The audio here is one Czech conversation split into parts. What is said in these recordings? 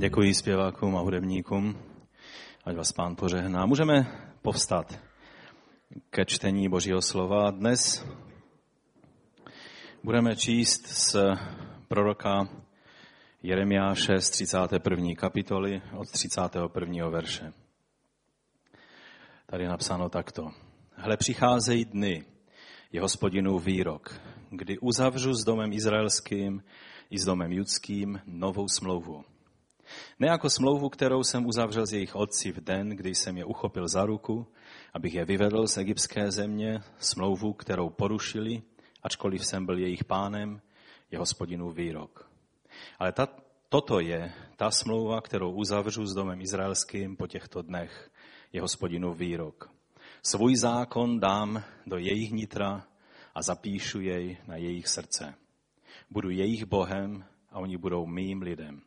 Děkuji zpěvákům a hudebníkům. Ať vás Pán požehná. Můžeme povstat ke čtení Božího slova. Dnes budeme číst z proroka Jeremiáše z 31. kapitoly od 31. verše. Tady je napsáno takto. Hle, přicházejí dny, je Hospodinův výrok, kdy uzavřu s domem izraelským i s domem judským novou smlouvu. Ne jako smlouvu, kterou jsem uzavřel s jejich otci v den, kdy jsem je uchopil za ruku, abych je vyvedl z egyptské země, smlouvu, kterou porušili, ačkoliv jsem byl jejich pánem, je Hospodinův výrok. Ale toto je ta smlouva, kterou uzavřu s domem izraelským po těchto dnech, je Hospodinův výrok. Svůj zákon dám do jejich nitra a zapíšu jej na jejich srdce. Budu jejich Bohem a oni budou mým lidem.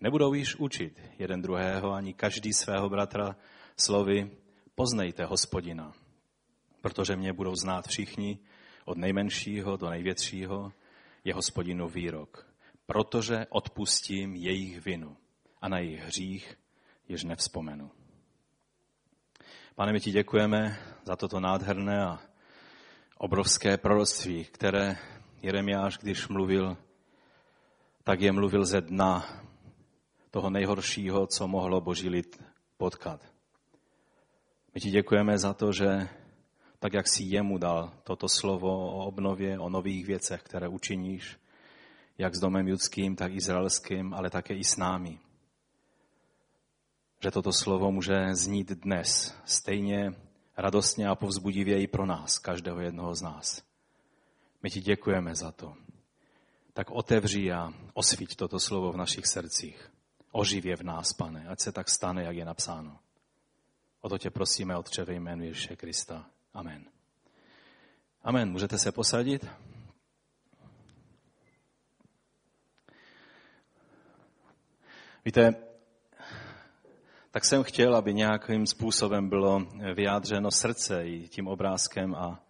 Nebudou již učit jeden druhého ani každý svého bratra slovy poznejte Hospodina, protože mě budou znát všichni, od nejmenšího do největšího, je Hospodinův výrok, protože odpustím jejich vinu a na jejich hřích již nevzpomenu. Pane, my ti děkujeme za toto nádherné a obrovské proroctví, které Jeremiáš, když mluvil, tak je mluvil ze dna toho nejhoršího, co mohlo Boží lid potkat. My ti děkujeme za to, že tak, jak si jemu dal toto slovo o obnově, o nových věcech, které učiníš, jak s domem judským, tak izraelským, ale také i s námi. Že toto slovo může znít dnes stejně radostně a povzbudivě i pro nás, každého jednoho z nás. My ti děkujeme za to. Tak otevři a osvíť toto slovo v našich srdcích. Oživ je v nás, Pane, ať se tak stane, jak je napsáno. O to tě prosíme, Otče, ve jménu Ježíše Krista. Amen. Amen. Můžete se posadit? Víte, tak jsem chtěl, aby nějakým způsobem bylo vyjádřeno srdce i tím obrázkem a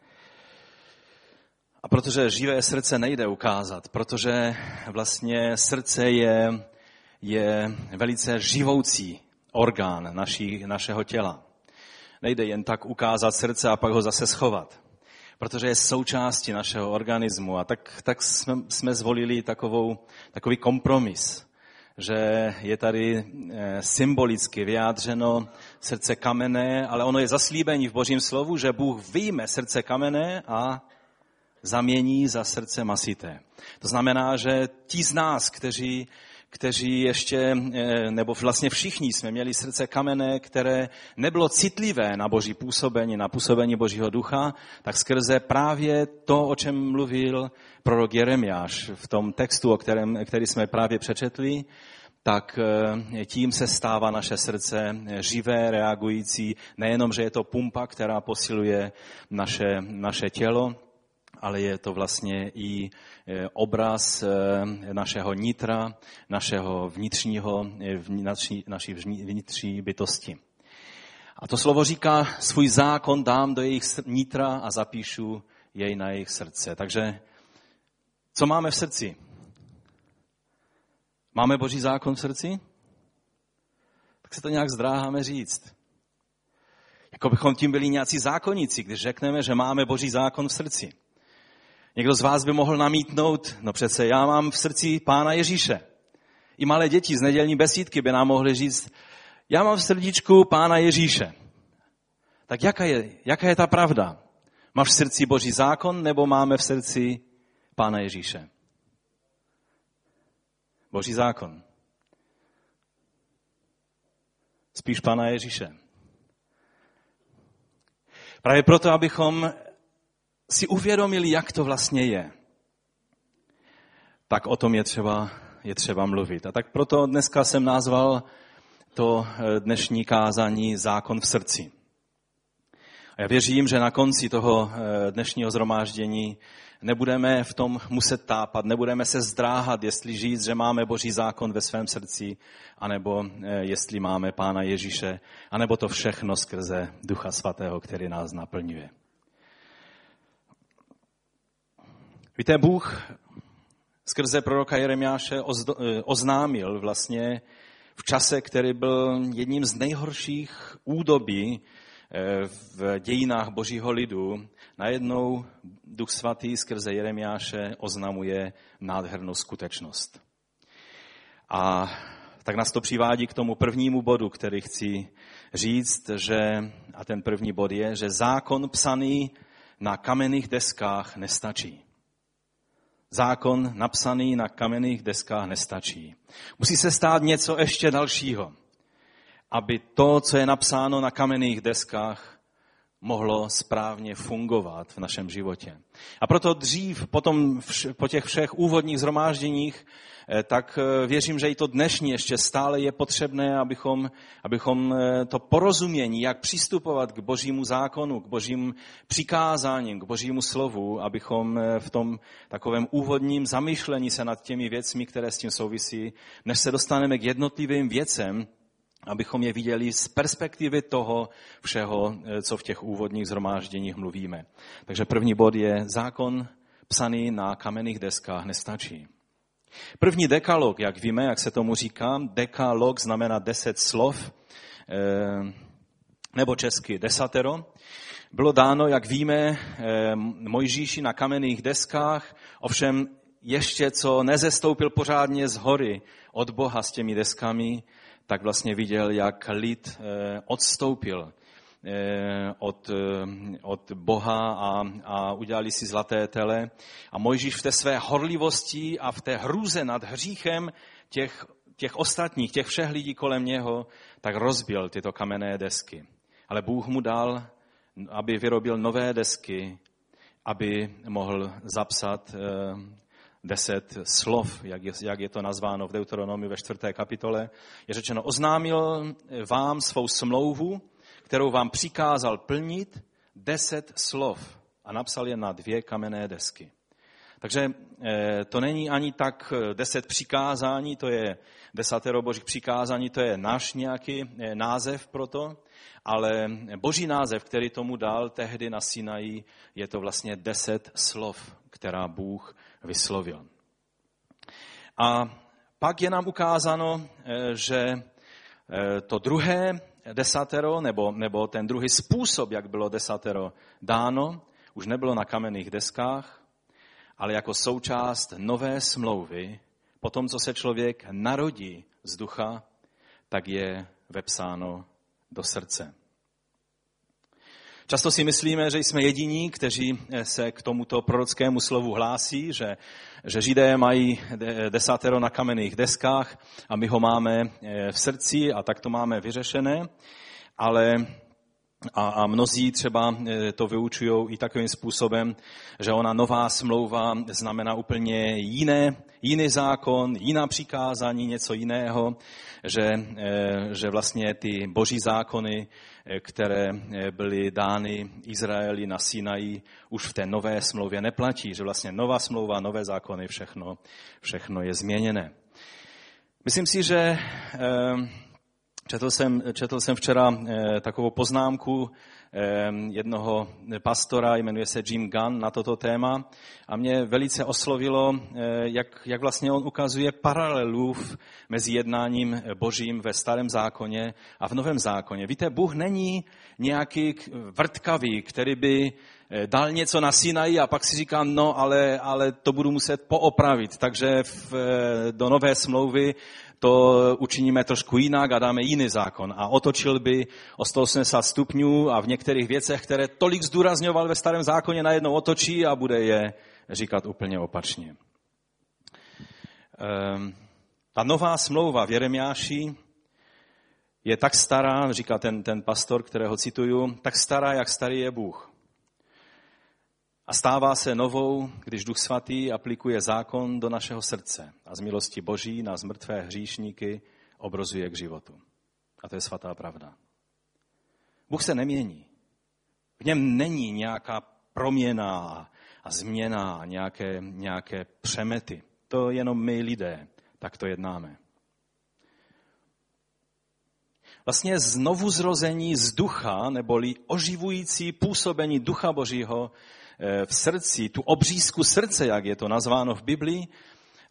protože živé srdce nejde ukázat, protože vlastně srdce je velice živoucí orgán našeho těla. Nejde jen tak ukázat srdce a pak ho zase schovat, protože je součástí našeho organismu. A tak jsme zvolili takový kompromis, že je tady symbolicky vyjádřeno srdce kamenné, ale ono je zaslíbení v Božím slovu, že Bůh vyjme srdce kamenné a zamění za srdce masité. To znamená, že ti z nás, kteří ještě, nebo vlastně všichni jsme měli srdce kamenné, které nebylo citlivé na Boží působení, na působení Božího ducha, tak skrze právě to, o čem mluvil prorok Jeremiáš v tom textu, který jsme právě přečetli, tak tím se stává naše srdce živé, reagující, nejenom, že je to pumpa, která posiluje naše tělo, ale je to vlastně i obraz našeho nitra, naší vnitřní bytosti. A to slovo říká, svůj zákon dám do jejich nitra a zapíšu jej na jejich srdce. Takže co máme v srdci? Máme Boží zákon v srdci? Tak se to nějak zdráháme říct. Jako bychom tím byli nějací zákonníci, když řekneme, že máme Boží zákon v srdci. Někdo z vás by mohl namítnout, no přece já mám v srdci Pána Ježíše. I malé děti z nedělní besídky by nám mohly říct, já mám v srdíčku Pána Ježíše. Tak jaká je ta pravda? Máš v srdci Boží zákon, nebo máme v srdci Pána Ježíše? Boží zákon. Spíš Pána Ježíše. Právě proto, abychom si uvědomili, jak to vlastně je, tak o tom je třeba mluvit. A tak proto dneska jsem nazval to dnešní kázání Zákon v srdci. A já věřím, že na konci toho dnešního shromáždění nebudeme v tom muset tápat, nebudeme se zdráhat, jestli říct, že máme Boží zákon ve svém srdci, anebo jestli máme Pána Ježíše, anebo to všechno skrze Ducha Svatého, který nás naplňuje. Víte, Bůh skrze proroka Jeremiáše oznámil vlastně v čase, který byl jedním z nejhorších údobí v dějinách Božího lidu, najednou Duch Svatý skrze Jeremiáše oznamuje nádhernou skutečnost. A tak nás to přivádí k tomu prvnímu bodu, který chci říct, a ten první bod je, že zákon psaný na kamenných deskách nestačí. Zákon napsaný na kamenných deskách nestačí. Musí se stát něco ještě dalšího, aby to, co je napsáno na kamenných deskách, mohlo správně fungovat v našem životě. A proto dřív, potom po těch všech úvodních shromážděních, tak věřím, že i to dnešní ještě stále je potřebné, abychom to porozumění, jak přistupovat k Božímu zákonu, k Božím přikázáním, k Božímu slovu, abychom v tom takovém úvodním zamyšlení se nad těmi věcmi, které s tím souvisí, než se dostaneme k jednotlivým věcem, abychom je viděli z perspektivy toho všeho, co v těch úvodních shromážděních mluvíme. Takže první bod je zákon psaný na kamenných deskách nestačí. První dekalog, jak víme, jak se tomu říká, dekalog znamená 10 slov, nebo česky desatero, bylo dáno, jak víme, Mojžíši na kamenných deskách, ovšem ještě co nezestoupil pořádně z hory od Boha s těmi deskami, tak vlastně viděl, jak lid odstoupil od Boha a udělali si zlaté tele. A Mojžíš v té své horlivosti a v té hrůze nad hříchem těch ostatních, těch všech lidí kolem něho, tak rozbil tyto kamenné desky. Ale Bůh mu dal, aby vyrobil nové desky, aby mohl zapsat 10 slov, jak je to nazváno v Deuteronomiu ve 4. kapitole, je řečeno, oznámil vám svou smlouvu, kterou vám přikázal plnit, 10 slov a napsal je na 2 kamenné desky. Takže to není ani tak 10 přikázání, to je 10 božích přikázání, to je náš nějaký název pro to, ale boží název, který tomu dal tehdy na Sinaji, je to vlastně 10 slov, která Bůh vyslovil. A pak je nám ukázáno, že to druhé desatero, nebo ten druhý způsob, jak bylo desatero dáno, už nebylo na kamenných deskách, ale jako součást nové smlouvy, po tom, co se člověk narodí z ducha, tak je vepsáno do srdce. Často si myslíme, že jsme jediní, kteří se k tomuto prorockému slovu hlásí, že Židé mají desatero na kamenných deskách a my ho máme v srdci a tak to máme vyřešené, ale a mnozí třeba to vyučují i takovým způsobem, že ona nová smlouva znamená úplně jiný zákon, jiná přikázání, něco jiného, že vlastně ty boží zákony, které byly dány Izraeli na Sinaji, už v té nové smlouvě neplatí, že vlastně nová smlouva, nové zákony, všechno je změněné. Myslím si, že četl jsem včera takovou poznámku jednoho pastora, jmenuje se Jim Gunn, na toto téma a mě velice oslovilo, jak vlastně on ukazuje paralelu mezi jednáním božím ve starém zákoně a v novém zákoně. Víte, Bůh není nějaký vrtkavý, který by dal něco na Sinaji a pak si říká, no ale to budu muset poopravit, takže do nové smlouvy to učiníme trošku jinak a dáme jiný zákon. A otočil by o 180 stupňů a v některých věcech, které tolik zdůrazňoval ve starém zákoně, najednou otočí a bude je říkat úplně opačně. Ta nová smlouva v Jeremiáši je tak stará, říká ten pastor, kterého cituju, tak stará, jak starý je Bůh. A stává se novou, když Duch Svatý aplikuje zákon do našeho srdce a z milosti Boží nás mrtvé hříšníky obrozuje k životu. A to je svatá pravda. Bůh se nemění. V něm není nějaká proměna a změna, nějaké přemety. To jenom my lidé, tak to jednáme. Vlastně znovuzrození z ducha, neboli oživující působení Ducha Božího v srdci, tu obřízku srdce, jak je to nazváno v Biblii,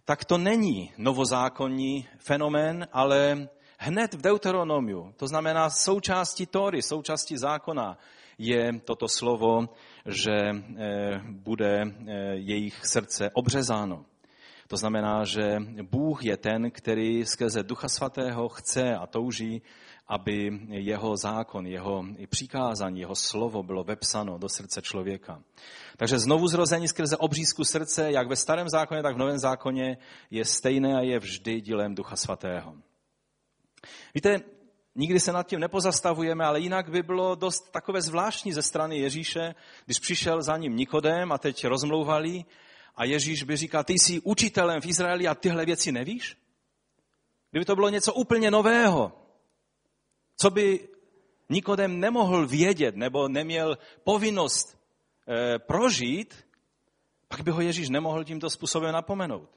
tak to není novozákonní fenomén, ale hned v Deuteronomiu, to znamená součástí Tóry, součástí zákona, je toto slovo, že bude jejich srdce obřezáno. To znamená, že Bůh je ten, který skrze Ducha Svatého chce a touží, aby jeho zákon, jeho přikázání, jeho slovo bylo vepsáno do srdce člověka. Takže znovuzrození skrze obřízku srdce, jak ve Starém zákoně, tak v Novém zákoně, je stejné a je vždy dílem Ducha Svatého. Víte, nikdy se nad tím nepozastavujeme, ale jinak by bylo dost takové zvláštní ze strany Ježíše, když přišel za ním Nikodém a teď rozmlouvali a Ježíš by říkal, ty jsi učitelem v Izraeli a tyhle věci nevíš? Kdyby to bylo něco úplně nového, co by Nikodém nemohl vědět nebo neměl povinnost prožít, pak by ho Ježíš nemohl tímto způsobem napomenout.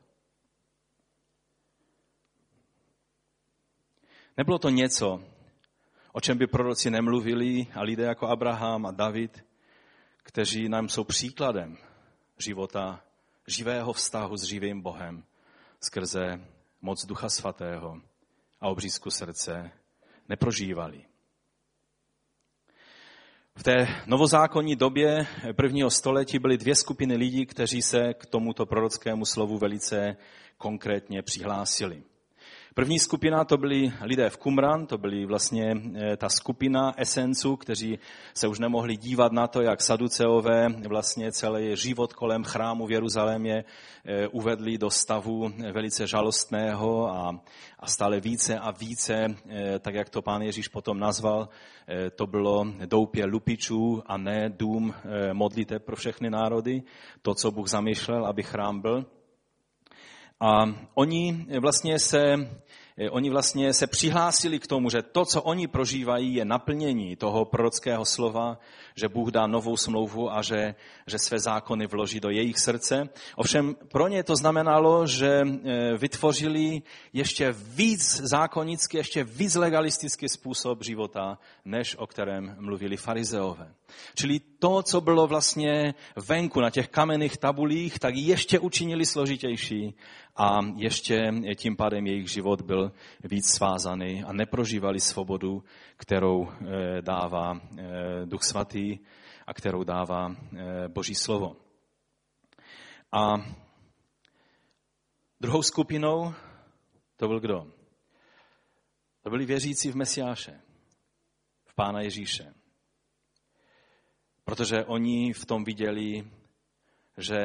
Nebylo to něco, o čem by proroci nemluvili a lidé jako Abraham a David, kteří nám jsou příkladem života, živého vztahu s živým Bohem skrze moc Ducha Svatého a obřízku srdce, neprožívali. V té novozákonní době prvního století byly dvě skupiny lidí, kteří se k tomuto prorockému slovu velice konkrétně přihlásili. První skupina to byli lidé v Qumran, to byly vlastně ta skupina esenců, kteří se už nemohli dívat na to, jak Saduceové vlastně celý život kolem chrámu v Jeruzalémě uvedli do stavu velice žalostného a stále více a více, tak jak to pán Ježíš potom nazval, to bylo doupě lupičů a ne dům modliteb pro všechny národy, to, co Bůh zamýšlel, aby chrám byl. A oni vlastně se přihlásili k tomu, že to, co oni prožívají, je naplnění toho prorockého slova, že Bůh dá novou smlouvu a že své zákony vloží do jejich srdce. Ovšem pro ně to znamenalo, že vytvořili ještě víc zákonický, ještě víc legalistický způsob života, než o kterém mluvili farizeové. Čili to, co bylo vlastně venku na těch kamenných tabulích, tak ještě učinili složitější a ještě tím pádem jejich život byl víc svázaný a neprožívali svobodu, kterou dává Duch Svatý a kterou dává Boží slovo. A druhou skupinou to byl kdo? To byli věřící v Mesiáše, v Pána Ježíše. Protože oni v tom viděli, že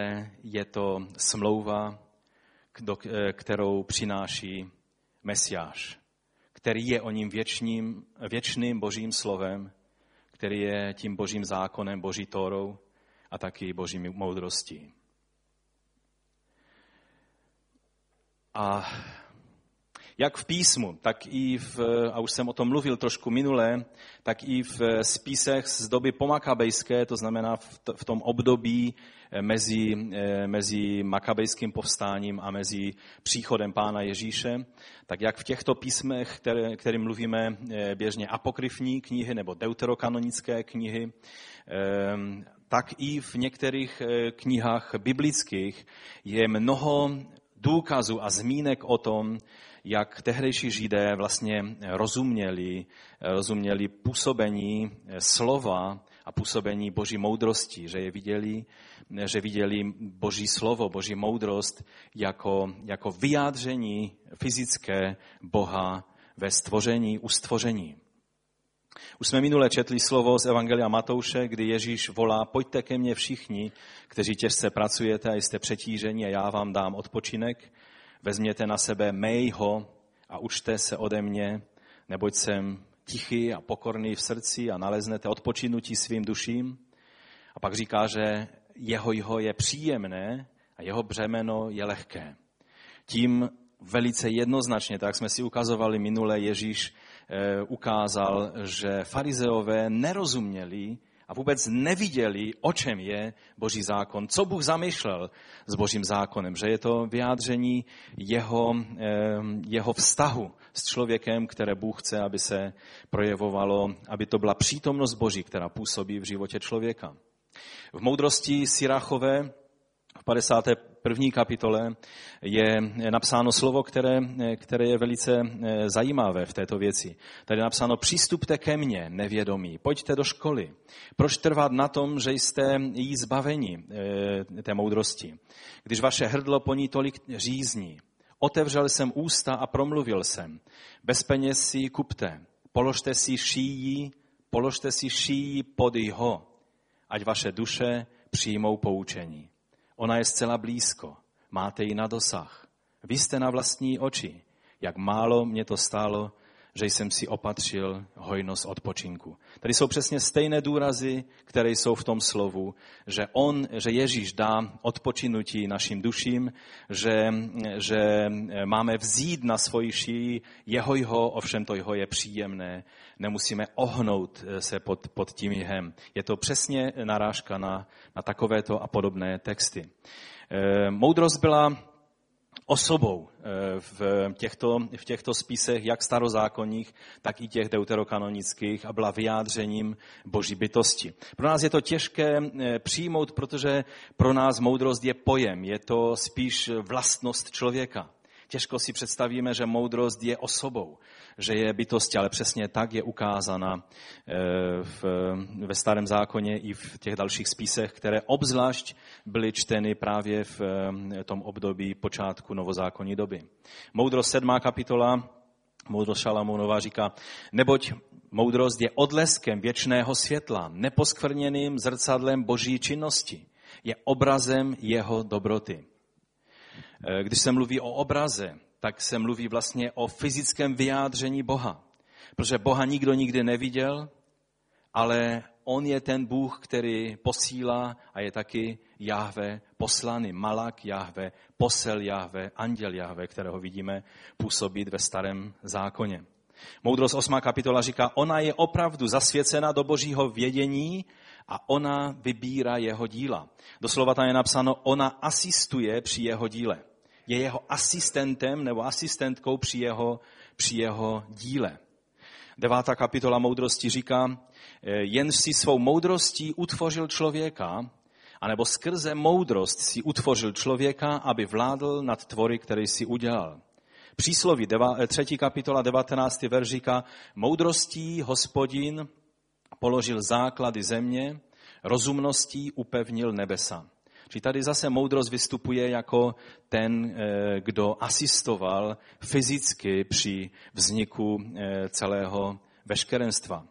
je to smlouva, kterou přináší Mesiáš, který je o ním věčným božím slovem, který je tím božím zákonem, boží tórou a taky boží moudrostí. A jak v písmu, tak i a už jsem o tom mluvil trošku minule, tak i v spisech z doby pomakabejské, to znamená v tom období mezi makabejským povstáním a mezi příchodem Pána Ježíše, tak jak v těchto písmech, kterým mluvíme běžně apokryfní knihy nebo deuterokanonické knihy, tak i v některých knihách biblických je mnoho důkazů a zmínek o tom, jak tehdejší Židé vlastně rozuměli působení slova a působení Boží moudrosti, že viděli Boží slovo, Boží moudrost jako vyjádření fyzické Boha ve stvoření, u stvoření. Už jsme minule četli slovo z Evangelia Matouše, kdy Ježíš volá, pojďte ke mně všichni, kteří těžce pracujete a jste přetíženi a já vám dám odpočinek. Vezměte na sebe mého a učte se ode mě, neboť jsem tichý a pokorný v srdci a naleznete odpočinutí svým duším. A pak říká, že jeho je příjemné a jeho břemeno je lehké. Tím velice jednoznačně, tak jsme si ukazovali minule, Ježíš ukázal, že farizeové nerozuměli a vůbec neviděli, o čem je Boží zákon, co Bůh zamýšlel s Božím zákonem, že je to vyjádření jeho vztahu s člověkem, které Bůh chce, aby se projevovalo, aby to byla přítomnost Boží, která působí v životě člověka. V moudrosti Sirachové v 50. první kapitole je napsáno slovo, které je velice zajímavé v této věci. Tady je napsáno: přistupte ke mně, nevědomí, pojďte do školy. Proč trvat na tom, že jste jí zbaveni, té moudrosti, když vaše hrdlo po ní tolik řízní? Otevřel jsem ústa a promluvil jsem. Bez peněz si ji kupte, položte si šíji pod jeho, ať vaše duše přijmou poučení. Ona je zcela blízko, máte ji na dosah. Vy jste na vlastní oči. Jak málo mě to stálo, že jsem si opatřil hojnost odpočinku. Tady jsou přesně stejné důrazy, které jsou v tom slovu, že Ježíš dá odpočinutí našim duším, že máme vzít na svoji šíji jeho, ovšem to jeho je příjemné, nemusíme ohnout se pod tím jihem. Je to přesně narážka na takovéto a podobné texty. Moudrost byla osobou v těchto spisech, jak starozákonních, tak i těch deuterokanonických, a byla vyjádřením Boží bytosti. Pro nás je to těžké přijmout, protože pro nás moudrost je pojem, je to spíš vlastnost člověka. Těžko si představíme, že moudrost je osobou, že je bytostí, ale přesně tak je ukázána ve Starém zákoně i v těch dalších spisech, které obzvlášť byly čteny právě v tom období počátku novozákonní doby. Moudrost 7. kapitola, moudrost Šalamounova říká: neboť moudrost je odleskem věčného světla, neposkvrněným zrcadlem Boží činnosti, je obrazem jeho dobroty. Když se mluví o obraze, tak se mluví vlastně o fyzickém vyjádření Boha. Protože Boha nikdo nikdy neviděl, ale on je ten Bůh, který posílá, a je taky Jahve poslaný, Malak Jahve, posel Jahve, anděl Jahve, kterého vidíme působit ve Starém zákoně. Moudrost 8. kapitola říká: ona je opravdu zasvěcena do Božího vědění a ona vybírá jeho díla. Doslova tam je napsáno: ona asistuje při jeho díle. Je jeho asistentem nebo asistentkou při jeho díle. 9. kapitola moudrosti říká: jen si svou moudrostí utvořil člověka, anebo skrze moudrost si utvořil člověka, aby vládl nad tvory, které si udělal. Přísloví 3. kapitola 19. verš říká: moudrostí Hospodin položil základy země, rozumností upevnil nebesa. Čili tady zase moudrost vystupuje jako ten, kdo asistoval fyzicky při vzniku celého veškerenstva.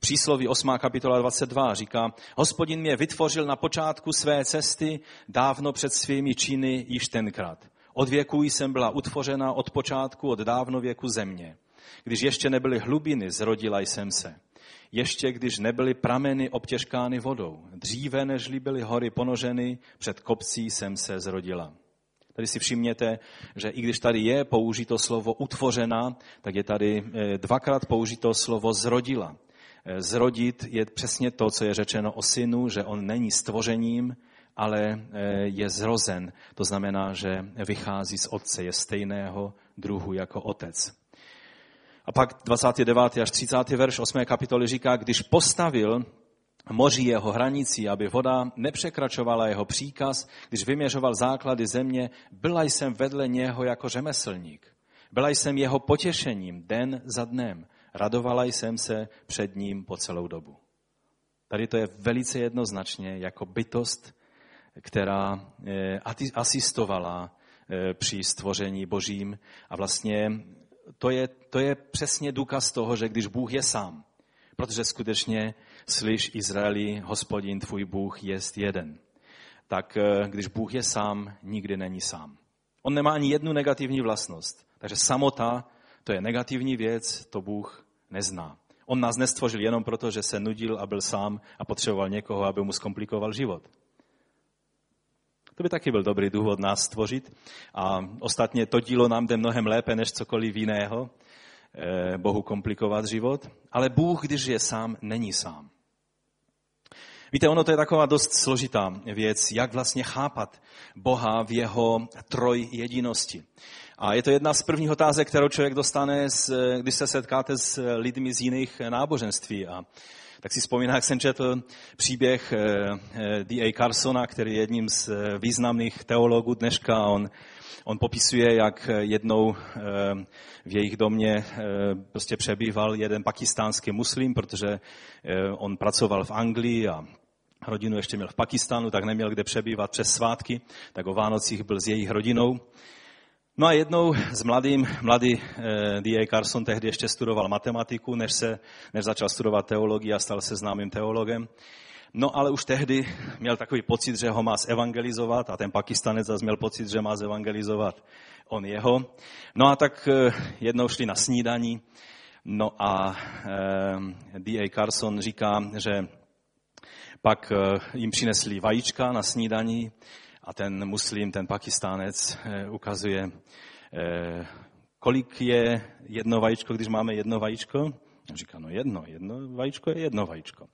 Přísloví 8. kapitola 22 říká: Hospodin mě vytvořil na počátku své cesty, dávno před svými činy již tenkrát. Od věku jsem byla utvořena, od počátku, od dávno věku země. Když ještě nebyly hlubiny, zrodila jsem se. Ještě když nebyly prameny obtěžkány vodou, dříve nežli byly hory ponoženy, před kopcí jsem se zrodila. Tady si všimněte, že i když tady je použito slovo utvořena, tak je tady dvakrát použito slovo zrodila. Zrodit je přesně to, co je řečeno o synu, že on není stvořením, ale je zrozen. To znamená, že vychází z otce, je stejného druhu jako otec. A pak 29. až 30. verš 8. kapitoly říká: když postavil moři jeho hranici, aby voda nepřekračovala jeho příkaz, když vyměřoval základy země, byla jsem vedle něho jako řemeslník. Byla jsem jeho potěšením den za dnem. Radovala jsem se před ním po celou dobu. Tady to je velice jednoznačně jako bytost, která asistovala při stvoření Božím, a vlastně to je přesně důkaz toho, že když Bůh je sám, protože skutečně slyš, Izraeli, Hospodin tvůj Bůh jest jeden, tak když Bůh je sám, nikdy není sám. On nemá ani jednu negativní vlastnost, takže samota, to je negativní věc, to Bůh nezná. On nás nestvořil jenom proto, že se nudil a byl sám a potřeboval někoho, aby mu zkomplikoval život. To by taky byl dobrý důvod nás stvořit, a ostatně to dílo nám jde mnohem lépe než cokoliv jiného, Bohu komplikovat život, ale Bůh, když je sám, není sám. Víte, ono to je taková dost složitá věc, jak vlastně chápat Boha v jeho trojjedinosti. A je to jedna z prvních otázek, kterou člověk dostane, když se setkáte s lidmi z jiných náboženství. A tak si vzpomínám, jak jsem četl příběh D.A. Carsona, který je jedním z významných teologů dneška. On popisuje, jak jednou v jejich domě prostě přebýval jeden pakistánský muslim, protože on pracoval v Anglii a rodinu ještě měl v Pakistánu, tak neměl kde přebývat přes svátky, tak o Vánocích byl s jejich rodinou. No a jednou s mladý D.A. Carson tehdy ještě studoval matematiku, než začal studovat teologii a stal se známým teologem. No ale už tehdy měl takový pocit, že ho má zevangelizovat a ten Pakistanec zase měl pocit, že má zevangelizovat on jeho. No a tak jednou šli na snídaní, no a D.A. Carson říká, že pak jim přinesli vajíčka na snídaní a ten muslim, ten Pakistánec ukazuje, kolik je jedno vajíčko, když máme jedno vajíčko. Říká, no jedno vajíčko je jedno vajíčko.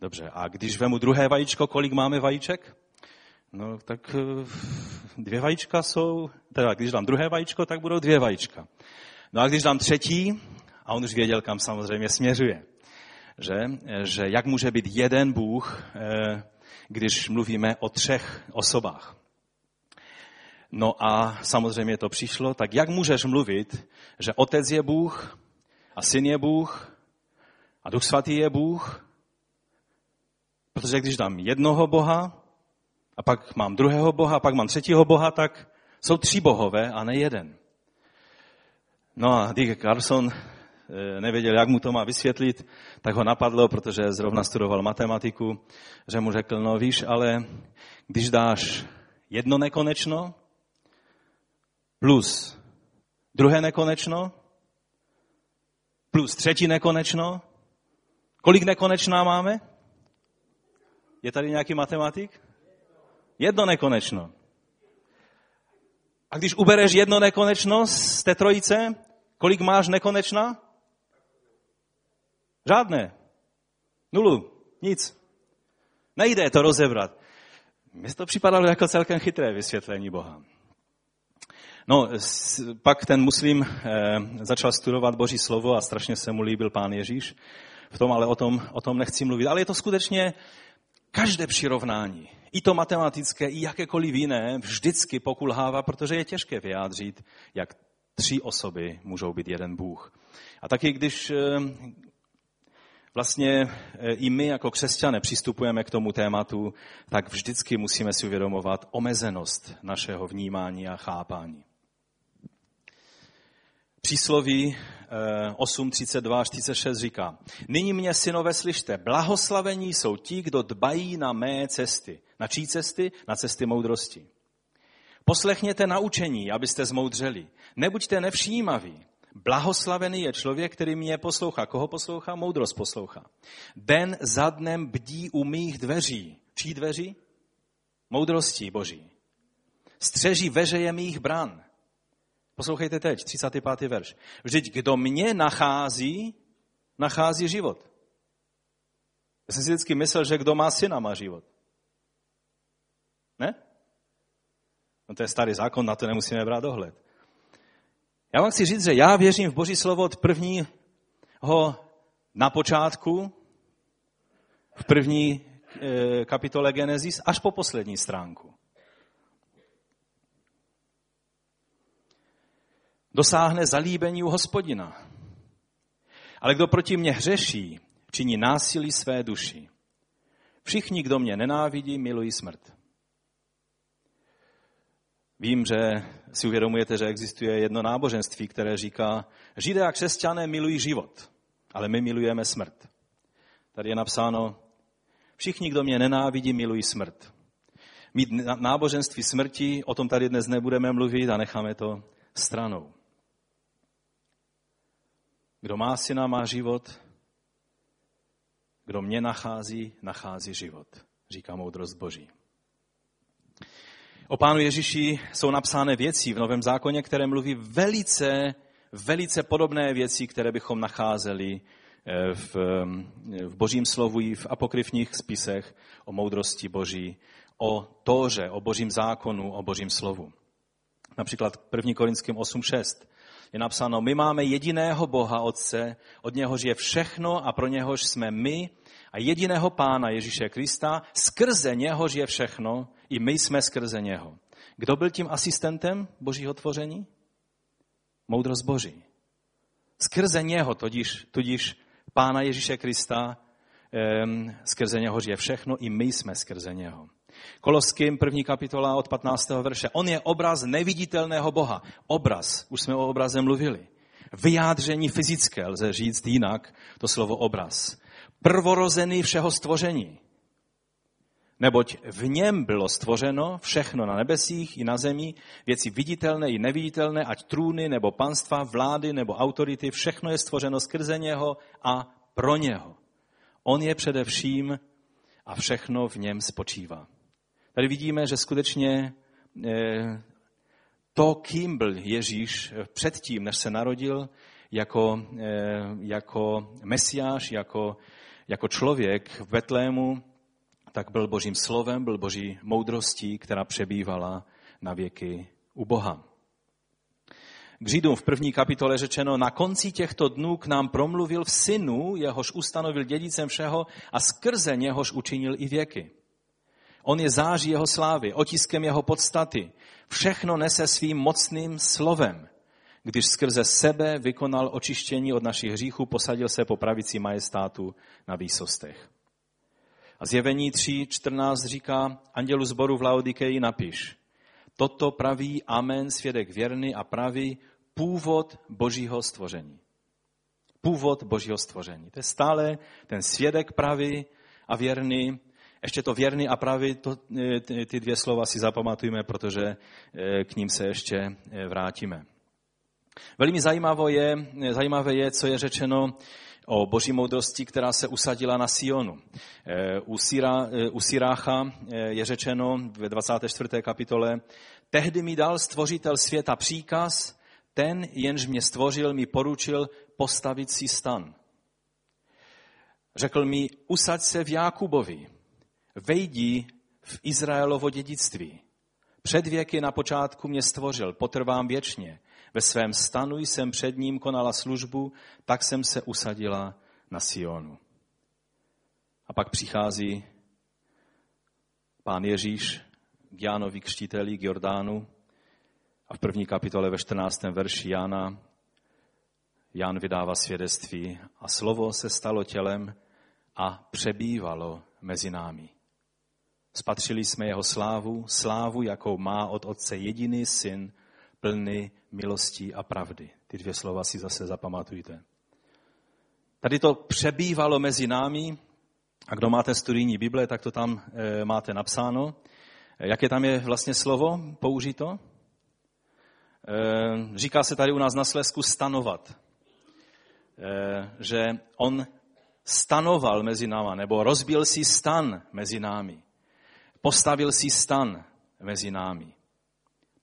Dobře, a když vemu druhé vajíčko, kolik máme vajíček? No tak dvě vajíčka jsou, teda když dám druhé vajíčko, tak budou dvě vajíčka. No a když dám třetí, a on už věděl, kam samozřejmě směřuje, že jak může být jeden Bůh, když mluvíme o třech osobách. No a samozřejmě to přišlo, tak jak můžeš mluvit, že Otec je Bůh a Syn je Bůh a Duch Svatý je Bůh, protože když dám jednoho Boha a pak mám druhého Boha a pak mám třetího Boha, tak jsou tři bohové a ne jeden. No a D.A. Carson nevěděl, jak mu to má vysvětlit, tak ho napadlo, protože zrovna studoval matematiku, že mu řekl, no víš, ale když dáš jedno nekonečno plus druhé nekonečno plus třetí nekonečno, kolik nekonečná máme? Je tady nějaký matematik? Jedno nekonečno. A když ubereš jedno nekonečno z té trojice, kolik máš nekonečná? Žádné. Nulu. Nic. Nejde to rozebrat. Mně to připadalo jako celkem chytré vysvětlení Boha. No, pak ten muslim začal studovat Boží slovo a strašně se mu líbil Pán Ježíš. V tom ale o tom nechci mluvit. Ale je to skutečně každé přirovnání, i to matematické, i jakékoliv jiné, vždycky pokulhává, protože je těžké vyjádřit, jak tři osoby můžou být jeden Bůh. A taky když vlastně i my jako křesťané přistupujeme k tomu tématu, tak vždycky musíme si uvědomovat omezenost našeho vnímání a chápání. Přísloví 8:32-36 říká, nyní mě, synové, slyšte, blahoslavení jsou ti, kdo dbají na mé cesty. Na čí cesty? Na cesty moudrosti. Poslechněte naučení, abyste zmoudřeli. Nebuďte nevšímaví. Blahoslavený je člověk, který mě poslouchá. Koho poslouchá? Moudrost poslouchá. Den za dnem bdí u mých dveří. Čí dveří? Moudrosti Boží. Střeží veřeje mých bran. Poslouchejte teď, 35. verš. Vždyť kdo mě nachází, nachází život. Já jsem si vždycky myslel, že kdo má syna, má život. Ne? No to je starý zákon, na to nemusíme brát ohled. Já vám chci říct, že já věřím v Boží slovo od prvního na počátku, v první kapitole Genesis, až po poslední stránku. Dosáhne zalíbení u Hospodina. Ale kdo proti mně hřeší, činí násilí své duši. Všichni, kdo mě nenávidí, milují smrt. Vím, že si uvědomujete, že existuje jedno náboženství, které říká, Židé a křesťané milují život, ale my milujeme smrt. Tady je napsáno, všichni, kdo mě nenávidí, milují smrt. Mít náboženství smrti, o tom tady dnes nebudeme mluvit a necháme to stranou. Kdo má syna, má život. Kdo mě nachází, nachází život, říká moudrost Boží. O Pánu Ježíši jsou napsány věci v Novém zákoně, které mluví velice podobné věci, které bychom nacházeli v Božím slovu i v apokryfních spisech o moudrosti Boží, o Tóře, o Božím zákonu, o Božím slovu. Například 1. Korinským 8.6. je napsáno, my máme jediného Boha Otce, od něhož je všechno a pro něhož jsme my, a jediného Pána Ježíše Krista, skrze něhož je všechno, i my jsme skrze něho. Kdo byl tím asistentem Božího tvoření? Moudrost Boží. Skrze něho, tudíž Pána Ježíše Krista, skrze něhož je všechno, i my jsme skrze něho. Koloským 1. kapitola od 15. verše. On je obraz neviditelného Boha. Obraz, už jsme o obraze mluvili. Vyjádření fyzické, lze říct jinak to slovo obraz. Prvorozený všeho stvoření. Neboť v něm bylo stvořeno všechno na nebesích i na zemi, věci viditelné i neviditelné, ať trůny nebo panstva, vlády nebo autority, všechno je stvořeno skrze něho a pro něho. On je především a všechno v něm spočívá. Tady vidíme, že skutečně to, kým byl Ježíš předtím, než se narodil, jako mesiáš, jako člověk v Betlému, tak byl Božím slovem, byl Boží moudrostí, která přebývala na věky u Boha. K Židům v 1. kapitole řečeno, na konci těchto dnů k nám promluvil v synu, jehož ustanovil dědicem všeho a skrze něhož učinil i věky. On je září jeho slávy, otiskem jeho podstaty. Všechno nese svým mocným slovem. Když skrze sebe vykonal očištění od našich hříchů, posadil se po pravici majestátu na výsostech. A Zjevení 3.14 říká, andělu sboru v Laodikeji napiš, toto praví amen, svědek věrný a pravý, původ Božího stvoření. Původ Božího stvoření. To je stále ten svědek pravý a věrný. Ještě to věrný a pravý, ty dvě slova si zapamatujeme, protože k ním se ještě vrátíme. Velmi zajímavé je, co je řečeno o Boží moudrosti, která se usadila na Sionu. U Sirácha je řečeno ve 24. kapitole, tehdy mi dal stvořitel světa příkaz, ten, jenž mě stvořil, mi poručil postavit si stan. Řekl mi, usaď se v Jákubovi, vejdi v Izraelovo dědictví. Před věky na počátku mě stvořil, potrvám věčně. Ve svém stanu jsem před ním konala službu, tak jsem se usadila na Sionu. A pak přichází pán Ježíš k Jánovi Křtiteli, k Jordánu a v 1. kapitole ve 14. verši Jána Ján vydává svědectví a slovo se stalo tělem a přebývalo mezi námi. Spatřili jsme jeho slávu, jakou má od Otce jediný syn, plný milostí a pravdy. Ty dvě slova si zase zapamatujte. Tady to přebývalo mezi námi, a kdo máte studijní Bible, tak to tam máte napsáno. Jaké tam je vlastně slovo použito? Říká se tady u nás na Slezsku stanovat. Že on stanoval mezi náma, nebo rozbil si stan mezi námi. Postavil si stan mezi námi.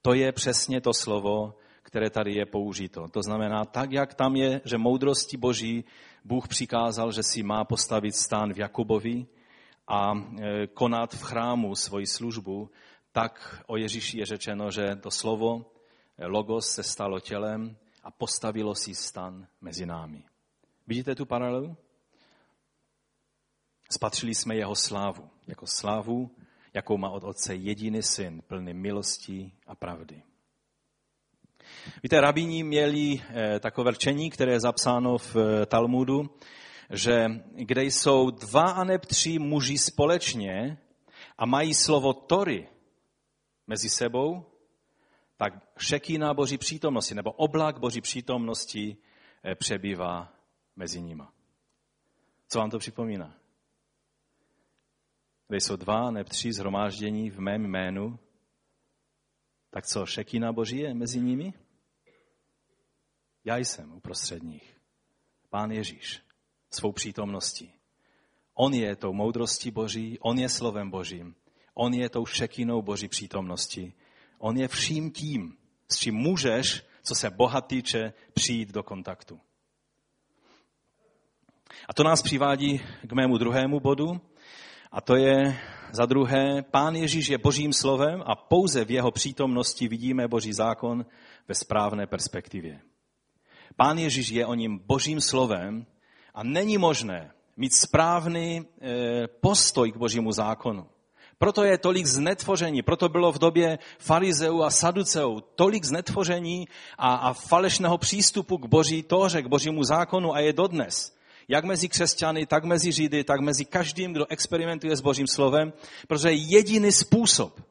To je přesně to slovo, které tady je použito. To znamená, tak jak tam je, že moudrosti Boží Bůh přikázal, že si má postavit stán v Jakubovi a konat v chrámu svoji službu, tak o Ježíši je řečeno, že to slovo logos se stalo tělem a postavilo si stan mezi námi. Vidíte tu paralelu? Spatřili jsme jeho slávu, jako slávu, jakou má od Otce jediný syn, plný milosti a pravdy. Víte, rabíni měli takové rčení, které je zapsáno v Talmudu, že kde jsou dva aneb tři muži společně a mají slovo Tory mezi sebou, tak šekína Boží přítomnosti nebo oblak Boží přítomnosti přebývá mezi nima. Co vám to připomíná? Kde jsou dva nebo tři shromáždění v mém jménu, tak co, šekína Boží je mezi nimi? Já jsem uprostřed nich. Pán Ježíš svou přítomností. On je tou moudrostí Boží, on je slovem Božím, on je tou šekínou Boží přítomnosti. On je vším tím, s čím můžeš, co se Boha týče, přijít do kontaktu. A to nás přivádí k mému druhému bodu, a to je za druhé, Pán Ježíš je Božím slovem a pouze v jeho přítomnosti vidíme Boží zákon ve správné perspektivě. Pán Ježíš je o něm božím slovem a není možné mít správný postoj k božímu zákonu. Proto je tolik znetvoření, proto bylo v době farizeů a saduceů tolik znetvoření a falešného přístupu k boží tóře, k božímu zákonu a je dodnes. Jak mezi křesťany, tak mezi Židy, tak mezi každým, kdo experimentuje s božím slovem, protože jediný způsob,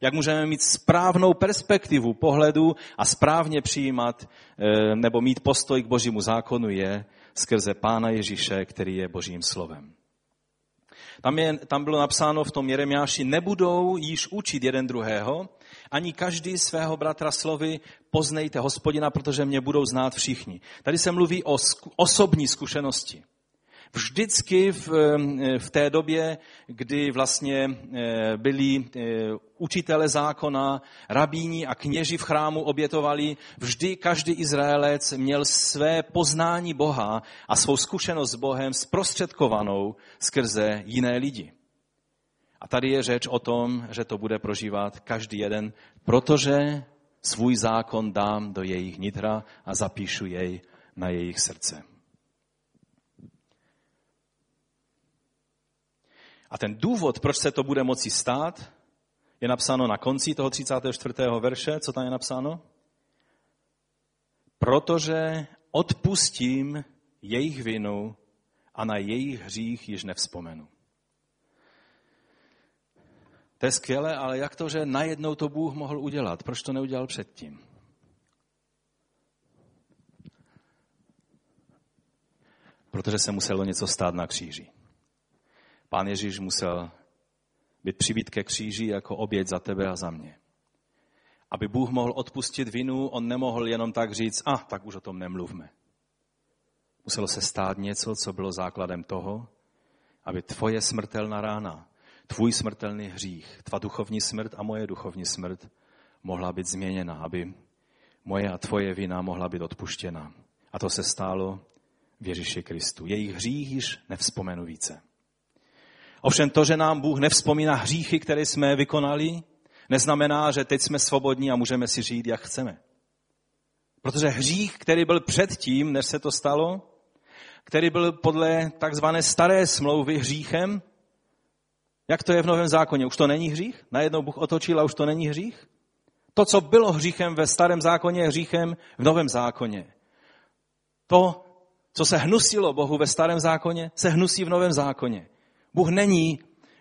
jak můžeme mít správnou perspektivu pohledu a správně přijímat nebo mít postoj k božímu zákonu, je skrze Pána Ježíše, který je božím slovem. Tam bylo napsáno v tom Jeremiáši, nebudou již učit jeden druhého, ani každý svého bratra slovy poznejte Hospodina, protože mě budou znát všichni. Tady se mluví o osobní zkušenosti. Vždycky v té době, kdy vlastně byli učitele zákona, rabíni a kněži v chrámu obětovali, vždy každý Izraelec měl své poznání Boha a svou zkušenost s Bohem zprostředkovanou skrze jiné lidi. A tady je řeč o tom, že to bude prožívat každý jeden, protože svůj zákon dám do jejich nitra a zapíšu jej na jejich srdce. A ten důvod, proč se to bude moci stát, je napsáno na konci toho 34. verše. Co tam je napsáno? Protože odpustím jejich vinu a na jejich hřích již nevzpomenu. To je skvělé, ale jak to, že najednou to Bůh mohl udělat? Proč to neudělal předtím? Protože se muselo něco stát na kříži. Pán Ježíš musel být přibit ke kříži jako oběť za tebe a za mě. Aby Bůh mohl odpustit vinu, on nemohl jenom tak říct, tak už o tom nemluvme. Muselo se stát něco, co bylo základem toho, aby tvoje smrtelná rána, tvůj smrtelný hřích, tvá duchovní smrt a moje duchovní smrt mohla být změněna, aby moje a tvoje vina mohla být odpuštěna. A to se stalo v Ježíši Kristu. Jejich hřích již nevzpomenu více. Ovšem to, že nám Bůh nevzpomíná hříchy, které jsme vykonali, neznamená, že teď jsme svobodní a můžeme si žít, jak chceme. Protože hřích, který byl předtím, než se to stalo, který byl podle takzvané staré smlouvy hříchem, jak to je v Novém zákoně? Už to není hřích? Najednou Bůh otočil a už to není hřích? To, co bylo hříchem ve starém zákoně, je hříchem v Novém zákoně. To, co se hnusilo Bohu ve starém zákoně, se hnusí v Novém zákoně. Bůh není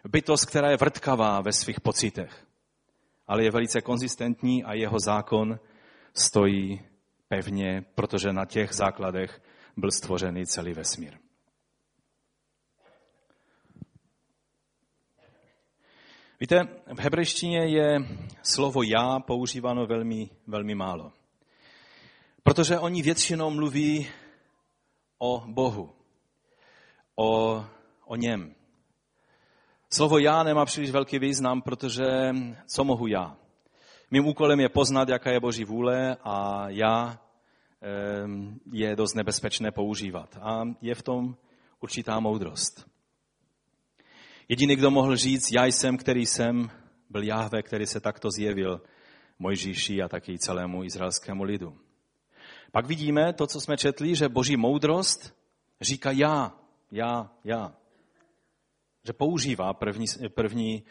bytost, která je vrtkavá ve svých pocitech, ale je velice konzistentní a jeho zákon stojí pevně, protože na těch základech byl stvořený celý vesmír. Víte, v hebrejštině je slovo já používáno velmi, velmi málo, protože oni většinou mluví o Bohu, o něm. Slovo já nemá příliš velký význam, protože co mohu já? Mým úkolem je poznat, jaká je Boží vůle a já je dost nebezpečné používat. A je v tom určitá moudrost. Jediný, kdo mohl říct, já jsem, který jsem, byl Jahve, který se takto zjevil Mojžíši a taky celému izraelskému lidu. Pak vidíme to, co jsme četli, že Boží moudrost říká já. Že používá první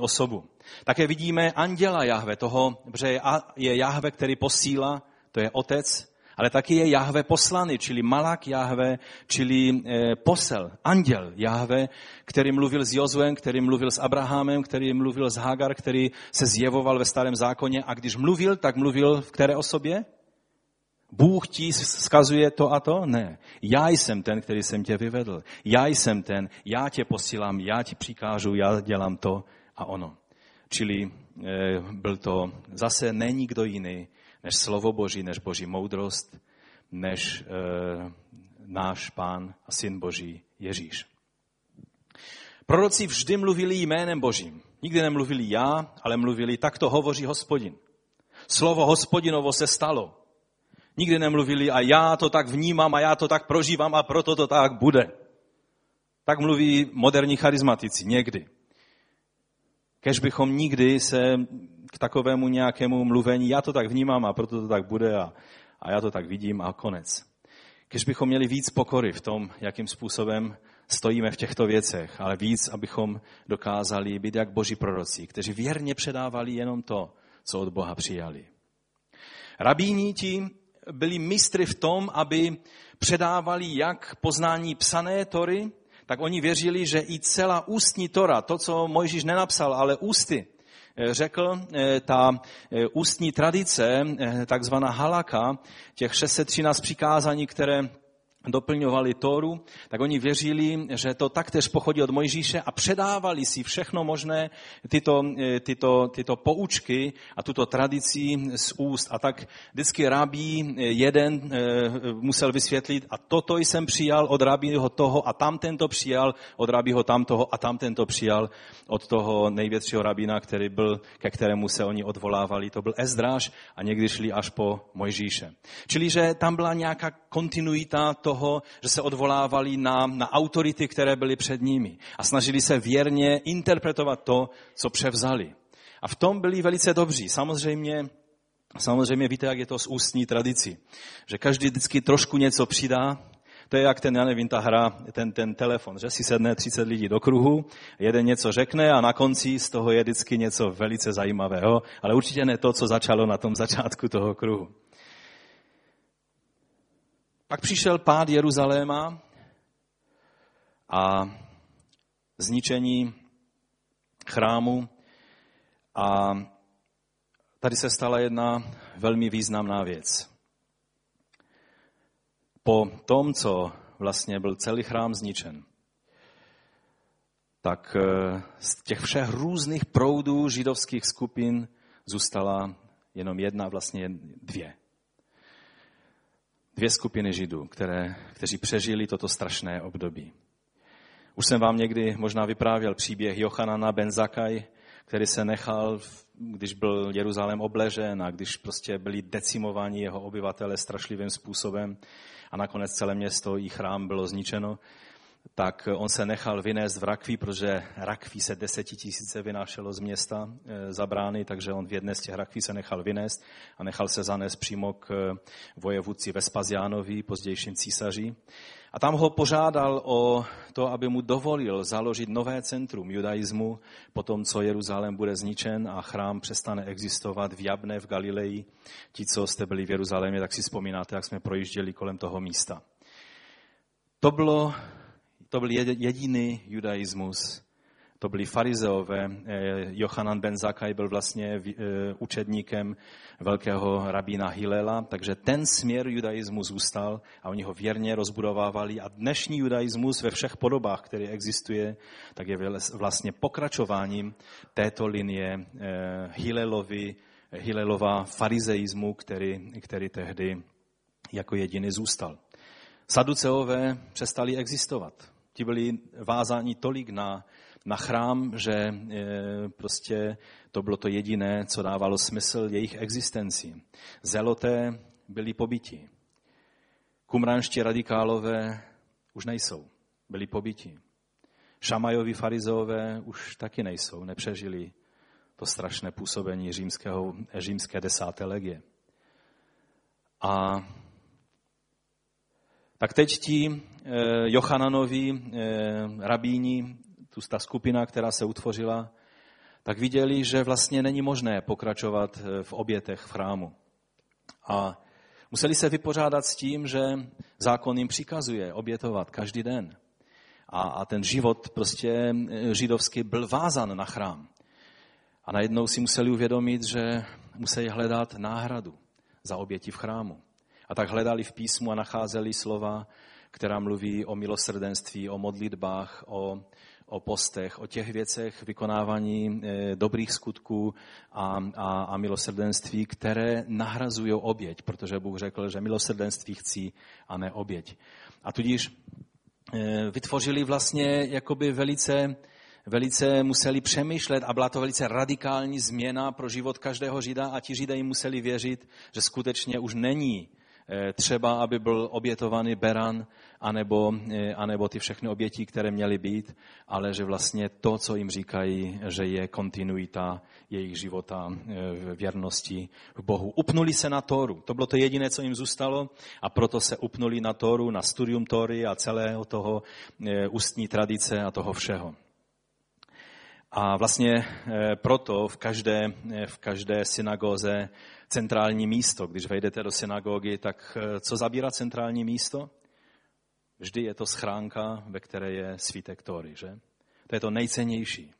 osobu. Také vidíme anděla Jahve, toho, že je Jahve, který posílá, to je otec, ale taky je Jahve poslaný, čili malak Jahve, čili posel, anděl Jahve, který mluvil s Jozuem, který mluvil s Abrahamem, který mluvil s Hagar, který se zjevoval ve starém zákoně a když mluvil, tak mluvil v které osobě? Bůh ti vzkazuje to a to? Ne. Já jsem ten, který jsem tě vyvedl. Já jsem ten, já tě posílám, já ti přikážu, já dělám to a ono. Čili byl to zase není kdo jiný, než slovo Boží, než Boží moudrost, než náš Pán a Syn Boží Ježíš. Proroci vždy mluvili jménem Božím. Nikdy nemluvili já, ale mluvili takto hovoří Hospodin. Slovo Hospodinovo se stalo. Nikdy nemluvili a já to tak vnímám a já to tak prožívám a proto to tak bude. Tak mluví moderní charismatici někdy. Kéž bychom nikdy se k takovému nějakému mluvení já to tak vnímám a proto to tak bude a, a já to tak vidím a konec. Když bychom měli víc pokory v tom, jakým způsobem stojíme v těchto věcech, ale víc, abychom dokázali být jak boží proroci, kteří věrně předávali jenom to, co od Boha přijali. Rabíni ti byli mistry v tom, aby předávali jak poznání psané Tory, tak oni věřili, že i celá ústní Tora, to, co Mojžíš nenapsal, ale ústy, řekl ta ústní tradice, takzvaná halaka, těch 613 přikázání, které doplňovali Tóru, tak oni věřili, že to taktéž pochodí od Mojžíše a předávali si všechno možné tyto poučky a tuto tradici z úst. A tak vždycky rabí jeden musel vysvětlit a toto jsem přijal od rabího toho a tamten to přijal od rabího tamtoho a tamten to přijal od toho největšího rabína, který byl, ke kterému se oni odvolávali. To byl Ezdráž a někdy šli až po Mojžíše. Čili, že tam byla nějaká kontinuita toho, že se odvolávali na autority, které byly před nimi a snažili se věrně interpretovat to, co převzali. A v tom byli velice dobří. Samozřejmě víte, jak je to s ústní tradicí, že každý vždycky trošku něco přidá. To je jak ta hra, ten telefon, že si sedne 30 lidí do kruhu, jeden něco řekne a na konci z toho je vždycky něco velice zajímavého, ale určitě ne to, co začalo na tom začátku toho kruhu. Pak přišel pád Jeruzaléma a zničení chrámu a tady se stala jedna velmi významná věc. Po tom, co vlastně byl celý chrám zničen, tak z těch všech různých proudů židovských skupin zůstala jenom jedna, vlastně dvě. Dvě skupiny židů, kteří přežili toto strašné období. Už jsem vám někdy možná vyprávěl příběh Jochanana ben Zakaj, který se nechal, když byl Jeruzalém obležen a když prostě byli decimováni jeho obyvatele strašlivým způsobem a nakonec celé město i chrám bylo zničeno, tak on se nechal vynést v rakví, protože rakví se 10 000 vynášelo z města za brány, takže on v jedné z těch rakví se nechal vynést a nechal se zanést přímo k vojevůdci Vespasiánovi, pozdějším císaři. A tam ho požádal o to, aby mu dovolil založit nové centrum judaismu po tom, co Jeruzalém bude zničen a chrám přestane existovat v Jabne v Galileji. Ti, co jste byli v Jeruzalémě, tak si vzpomínáte, jak jsme projížděli kolem toho místa. To byl jediný judaismus. To byli farizeové. Jochanan ben Zakaj byl vlastně učedníkem velkého rabína Hilela, takže ten směr judaismu zůstal a oni ho věrně rozbudovávali. A dnešní judaismus ve všech podobách, který existuje, tak je vlastně pokračováním této linie Hilelova farizeismu, který tehdy jako jediný zůstal. Saduceové přestali existovat. Ti byli vázáni tolik na chrám, že prostě to bylo to jediné, co dávalo smysl jejich existenci. Zeloté byli pobiti. Kumranští radikálové už nejsou, byli pobiti. Šamajovi farizeové už taky nejsou, nepřežili to strašné působení římské 10. legie. A tak teď ti Jochananovi rabíni, ta skupina, která se utvořila, tak viděli, že vlastně není možné pokračovat v obětech v chrámu. A museli se vypořádat s tím, že zákon jim přikazuje obětovat každý den. A ten život prostě židovský byl vázan na chrám. A najednou si museli uvědomit, že museli hledat náhradu za oběti v chrámu. A tak hledali v písmu a nacházeli slova, která mluví o milosrdenství, o modlitbách, o postech, o těch věcech, vykonávání dobrých skutků a milosrdenství, které nahrazují oběť, protože Bůh řekl, že milosrdenství chci a ne oběť. A tudíž vytvořili vlastně jakoby velice museli přemýšlet a byla to velice radikální změna pro život každého Žida a ti Židé jim museli věřit, že skutečně už není třeba aby byl obětovaný beran, anebo ty všechny oběti, které měly být, ale že vlastně to, co jim říkají, že je kontinuita jejich života v věrnosti v Bohu. Upnuli se na Tóru, to bylo to jediné, co jim zůstalo, a proto se upnuli na Tóru, na studium Tóry a celého toho ústní tradice a toho všeho. A vlastně proto v každé synagóze centrální místo. Když vejdete do synagogy, tak co zabírá centrální místo? Vždy je to schránka, ve které je svítek Tóry, že? To je to nejcennější.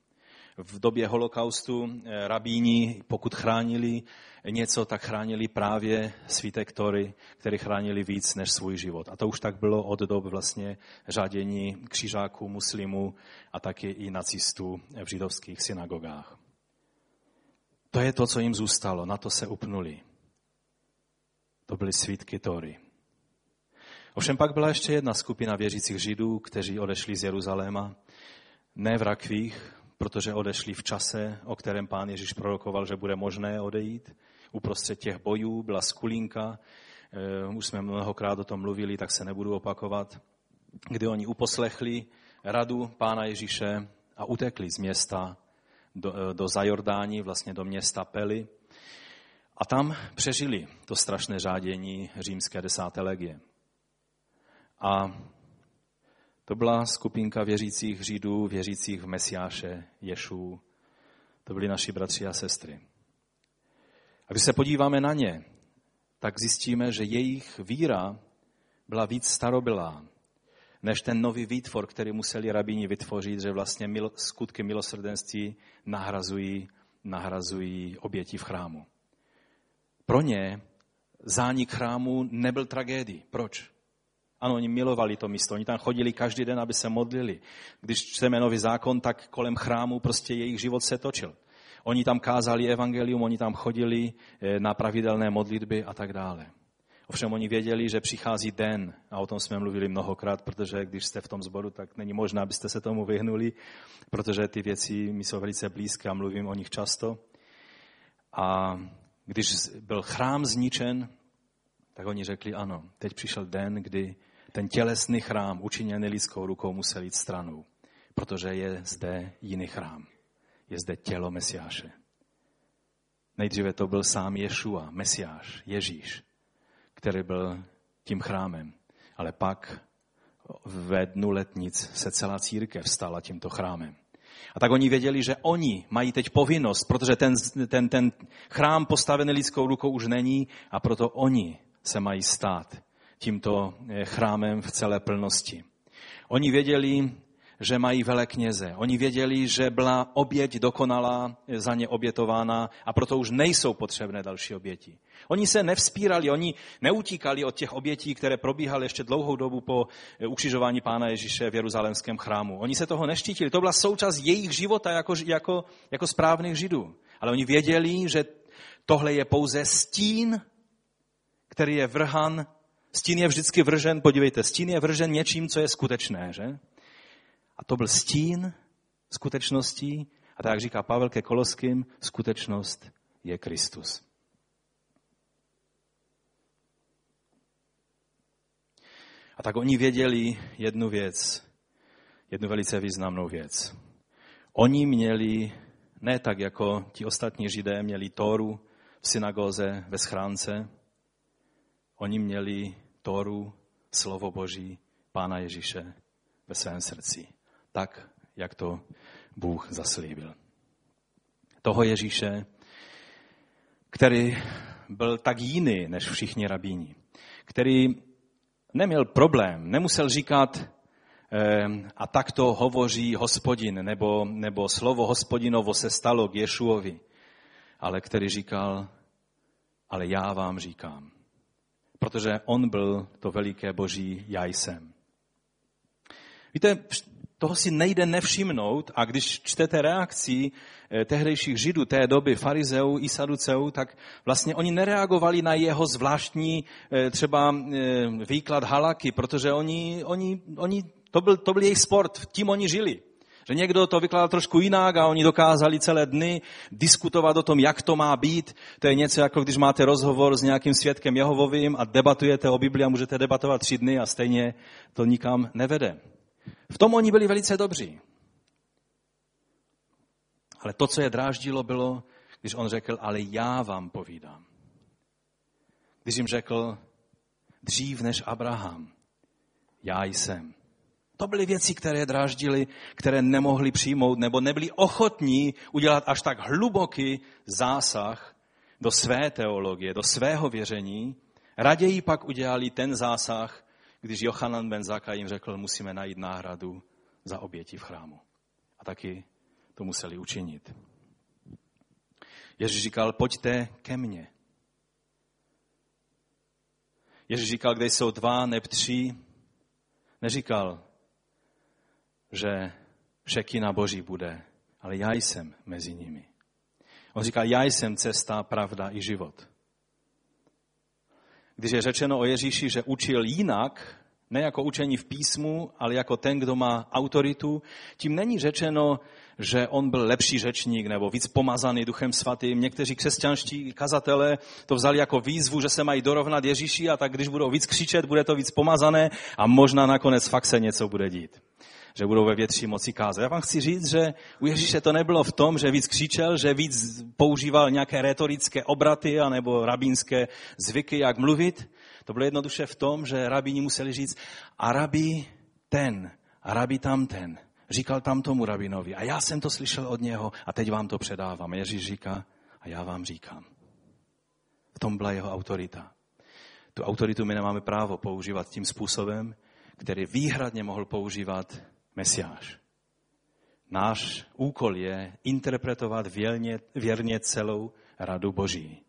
V době holokaustu rabíni, pokud chránili něco, tak chránili právě svítek Tóry, který chránili víc než svůj život. A to už tak bylo od dob vlastně řadění křižáků, muslimů a taky i nacistů v židovských synagogách. To je to, co jim zůstalo, na to se upnuli. To byly svítky Tóry. Ovšem pak byla ještě jedna skupina věřících Židů, kteří odešli z Jeruzaléma, ne v rakvích, protože odešli v čase, o kterém pán Ježíš prorokoval, že bude možné odejít. Uprostřed těch bojů byla skulinka, už jsme mnohokrát o tom mluvili, tak se nebudu opakovat, kdy oni uposlechli radu pána Ježíše a utekli z města do Zajordání, vlastně do města Pely. A tam přežili to strašné řádění římské 10. legie. A to byla skupinka věřících Židů, věřících v Mesiáše, Ješů. To byli naši bratři a sestry. A když se podíváme na ně, tak zjistíme, že jejich víra byla víc starobylá než ten nový výtvor, který museli rabíni vytvořit, že vlastně skutky milosrdenství nahrazují oběti v chrámu. Pro ně zánik chrámu nebyl tragédií. Proč? Ano, oni milovali to místo, oni tam chodili každý den, aby se modlili. Když čteme nový zákon, tak kolem chrámu prostě jejich život se točil. Oni tam kázali evangelium, oni tam chodili na pravidelné modlitby a tak dále. Ovšem oni věděli, že přichází den, a o tom jsme mluvili mnohokrát, protože když jste v tom sboru, tak není možné, abyste se tomu vyhnuli, protože ty věci mi jsou velice blízké a mluvím o nich často. A když byl chrám zničen, tak oni řekli ano, teď přišel den, kdy ten tělesný chrám učiněný lidskou rukou musel jít stranou, protože je zde jiný chrám, je zde tělo Mesiáše. Nejdříve to byl sám Ješua, Mesiáš, Ježíš, který byl tím chrámem. Ale pak ve dnu letnic se celá církev stala tímto chrámem. A tak oni věděli, že oni mají teď povinnost, protože ten chrám postavený lidskou rukou už není a proto oni se mají stát tímto chrámem v celé plnosti. Oni věděli, že mají velekněze. Oni věděli, že byla oběť dokonalá, za ně obětována a proto už nejsou potřebné další oběti. Oni se nevzpírali, oni neutíkali od těch obětí, které probíhaly ještě dlouhou dobu po ukřižování pána Ježíše v jeruzalémském chrámu. Oni se toho neštítili, to byla součást jejich života jako správných Židů. Ale oni věděli, že tohle je pouze stín, který je vrhan, stín je vždycky vržen, podívejte, stín je vržen něčím, co je skutečné, že? A to byl stín skutečností, a tak říká Pavel ke Koloským, skutečnost je Kristus. A tak oni věděli jednu věc, jednu velice významnou věc. Oni měli, ne tak jako ti ostatní Židé, měli Tóru v synagóze, ve schránce, oni měli Tóru, slovo Boží, Pána Ježíše ve svém srdci. Tak, jak to Bůh zaslíbil. Toho Ježíše, který byl tak jiný než všichni rabíni, který neměl problém, nemusel říkat a tak to hovoří Hospodin, nebo slovo Hospodinovo se stalo k Ješuovi, ale který říkal, ale já vám říkám. Protože on byl to veliké Boží já jsem. Víte, toho si nejde nevšimnout a když čtete reakci tehdejších Židů té doby, farizeů i saduceů, tak vlastně oni nereagovali na jeho zvláštní třeba výklad Halaky, protože oni to byl jejich sport, tím oni žili. Že někdo to vykládá trošku jinak a oni dokázali celé dny diskutovat o tom, jak to má být. To je něco, jako když máte rozhovor s nějakým svědkem Jehovovým a debatujete o Biblii a můžete debatovat 3 dny a stejně to nikam nevede. V tom oni byli velice dobří. Ale to, co je dráždilo, bylo, když on řekl, ale já vám povídám. Když jim řekl, dřív než Abraham, já jsem. To byly věci, které dráždily, které nemohli přijmout nebo nebyli ochotní udělat až tak hluboký zásah do své teologie, do svého věření. Raději pak udělali ten zásah, když Jochanan ben Zakkai jim řekl, musíme najít náhradu za oběti v chrámu. A taky to museli učinit. Ježíš říkal, pojďte ke mně. Ježíš říkal, kde jsou 2 nebo 3, neříkal, že šekina Boží bude, ale já jsem mezi nimi. On říká, já jsem cesta, pravda i život. Když je řečeno o Ježíši, že učil jinak, ne jako učení v písmu, ale jako ten, kdo má autoritu, tím není řečeno, že on byl lepší řečník nebo víc pomazaný Duchem Svatým. Někteří křesťanští kazatelé to vzali jako výzvu, že se mají dorovnat Ježíši a tak když budou víc křičet, bude to víc pomazané a možná nakonec fakt se něco bude dít. Že budou ve větší moci kázat. Já vám chci říct, že u Ježíše to nebylo v tom, že víc křičel, že víc používal nějaké retorické obraty anebo rabínské zvyky, jak mluvit. To bylo jednoduše v tom, že rabíni museli říct a rabí ten, a rabí tamten. Říkal tam tomu rabinovi a já jsem to slyšel od něho a teď vám to předávám. Ježíš říká a já vám říkám. V tom byla jeho autorita. Tu autoritu my nemáme právo používat tím způsobem, který výhradně mohl používat Mesiáš. Náš úkol je interpretovat věrně celou radu Boží.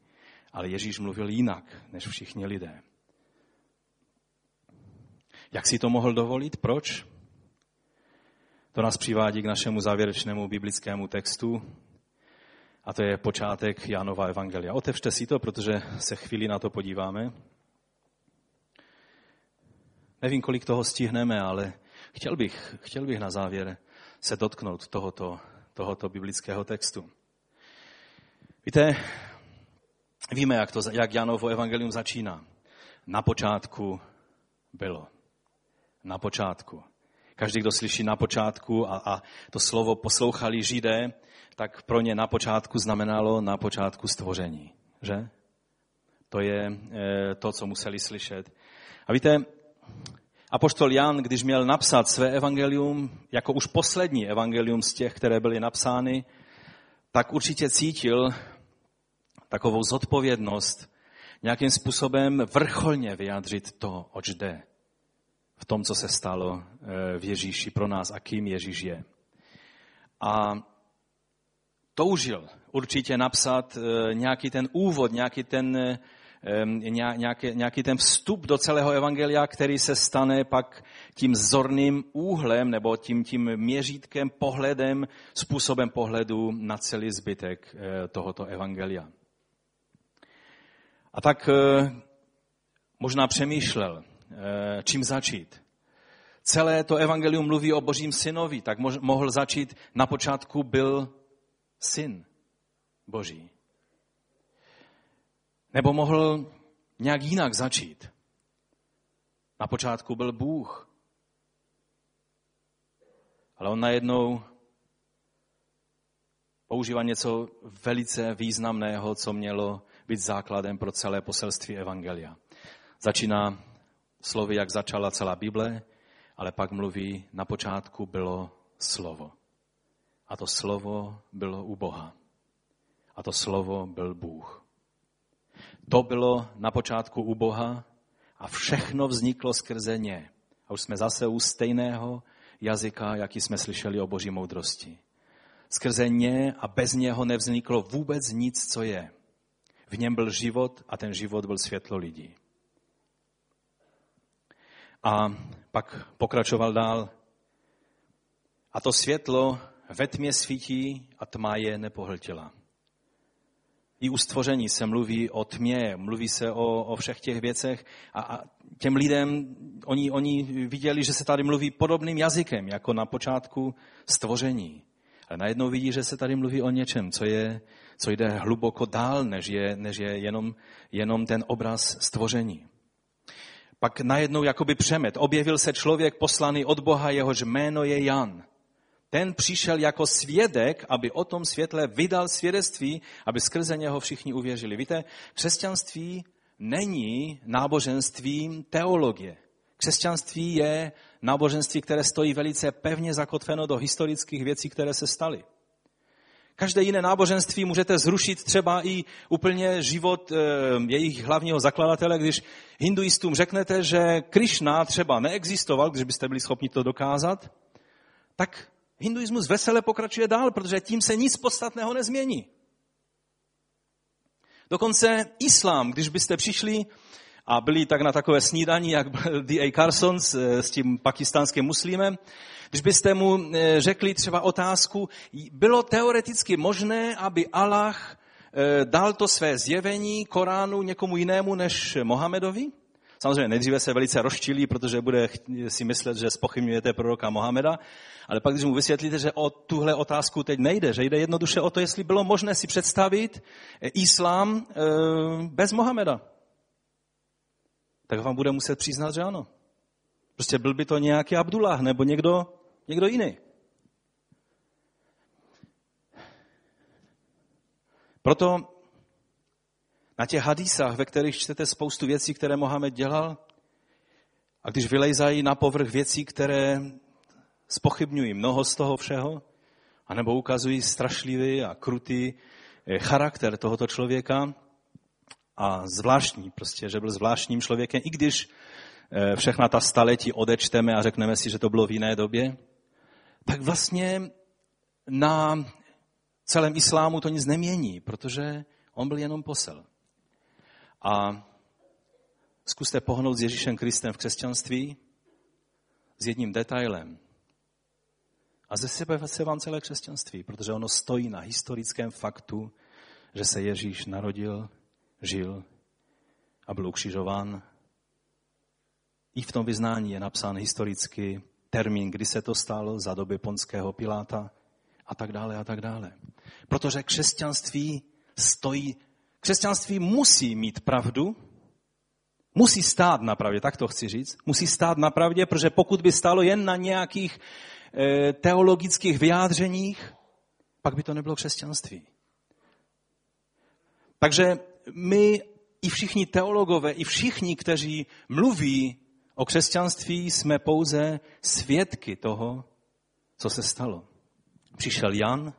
Ale Ježíš mluvil jinak než všichni lidé. Jak si to mohl dovolit? Proč? To nás přivádí k našemu závěrečnému biblickému textu. A to je počátek Janova evangelia. Otevřte si to, protože se chvíli na to podíváme. Nevím, kolik toho stihneme, ale chtěl bych na závěr se dotknout tohoto biblického textu. Víte, víme, jak Janovo evangelium začíná. Na počátku bylo. Na počátku. Každý, kdo slyší na počátku a to slovo poslouchali Židé, tak pro ně na počátku znamenalo na počátku stvoření. Že? To je to, co museli slyšet. A víte, apoštol Jan, když měl napsat své evangelium, jako už poslední evangelium z těch, které byly napsány, tak určitě cítil takovou zodpovědnost nějakým způsobem vrcholně vyjádřit to, oč jde v tom, co se stalo v Ježíši pro nás a kým Ježíš je. A toužil určitě napsat nějaký ten úvod, nějaký ten vstup do celého evangelia, který se stane pak tím zorným úhlem nebo tím měřítkem, pohledem, způsobem pohledu na celý zbytek tohoto evangelia. A tak možná přemýšlel, čím začít. Celé to evangelium mluví o Božím synovi, tak mohl začít, na počátku byl syn Boží. Nebo mohl nějak jinak začít. Na počátku byl Bůh. Ale on najednou používá něco velice významného, co mělo být základem pro celé poselství evangelia. Začíná slovy, jak začala celá Bible, ale pak mluví, na počátku bylo slovo. A to slovo bylo u Boha. A to slovo byl Bůh. To bylo na počátku u Boha a všechno vzniklo skrze ně. A už jsme zase u stejného jazyka, jaký jsme slyšeli o Boží moudrosti. Skrze ně a bez něho nevzniklo vůbec nic, co je. V něm byl život a ten život byl světlo lidí. A pak pokračoval dál. A to světlo ve tmě svítí a tma je nepohltila. i u stvoření se mluví o tmě, mluví se o všech těch věcech a těm lidem, oni viděli, že se tady mluví podobným jazykem, jako na počátku stvoření. Ale najednou vidí, že se tady mluví o něčem, co jde hluboko dál, než je jenom ten obraz stvoření. Pak najednou jakoby přemet. Objevil se člověk poslaný od Boha, jehož jméno je Jan. Ten přišel jako svědek, aby o tom světle vydal svědectví, aby skrze něho všichni uvěřili. Víte, křesťanství není náboženstvím teologie. Křesťanství je náboženství, které stojí velice pevně zakotveno do historických věcí, které se staly. Každé jiné náboženství můžete zrušit třeba i úplně život jejich hlavního zakladatele, když hinduistům řeknete, že Krišna třeba neexistoval, když byste byli schopni to dokázat, tak hinduismus vesele pokračuje dál, protože tím se nic podstatného nezmění. Dokonce islám, když byste přišli a byli tak na takové snídani, jak byl D.A. Carson s tím pakistánským muslimem, když byste mu řekli třeba otázku, bylo teoreticky možné, aby Allah dal to své zjevení Koránu někomu jinému než Mohamedovi? Samozřejmě nejdříve se velice rozčilí, protože bude si myslet, že zpochybňujete proroka Mohameda, ale pak, když mu vysvětlíte, že o tuhle otázku teď nejde, že jde jednoduše o to, jestli bylo možné si představit islám bez Mohameda, tak vám bude muset přiznat, že ano. Prostě byl by to nějaký Abdullah nebo někdo jiný. Proto na těch hadísách, ve kterých čtete spoustu věcí, které Mohamed dělal, a když vylejzají na povrch věcí, které zpochybňují mnoho z toho všeho, anebo ukazují strašlivý a krutý charakter tohoto člověka a zvláštní, prostě, že byl zvláštním člověkem, i když všechna ta staletí odečteme a řekneme si, že to bylo v jiné době, tak vlastně na celém islámu to nic nemění, protože on byl jenom posel. A zkuste pohnout s Ježíšem Kristem v křesťanství s jedním detailem. A ze sebe se vám celé křesťanství, protože ono stojí na historickém faktu, že se Ježíš narodil, žil a byl ukřižován. I v tom vyznání je napsán historicky termín, kdy se to stalo, za doby Ponského Piláta a tak dále a tak dále. Protože křesťanství musí mít pravdu, musí stát na pravdě, tak to chci říct, musí stát na pravdě, protože pokud by stálo jen na nějakých teologických vyjádřeních, pak by to nebylo křesťanství. Takže my i všichni teologové, i všichni, kteří mluví o křesťanství, jsme pouze svědky toho, co se stalo. Přišel Jan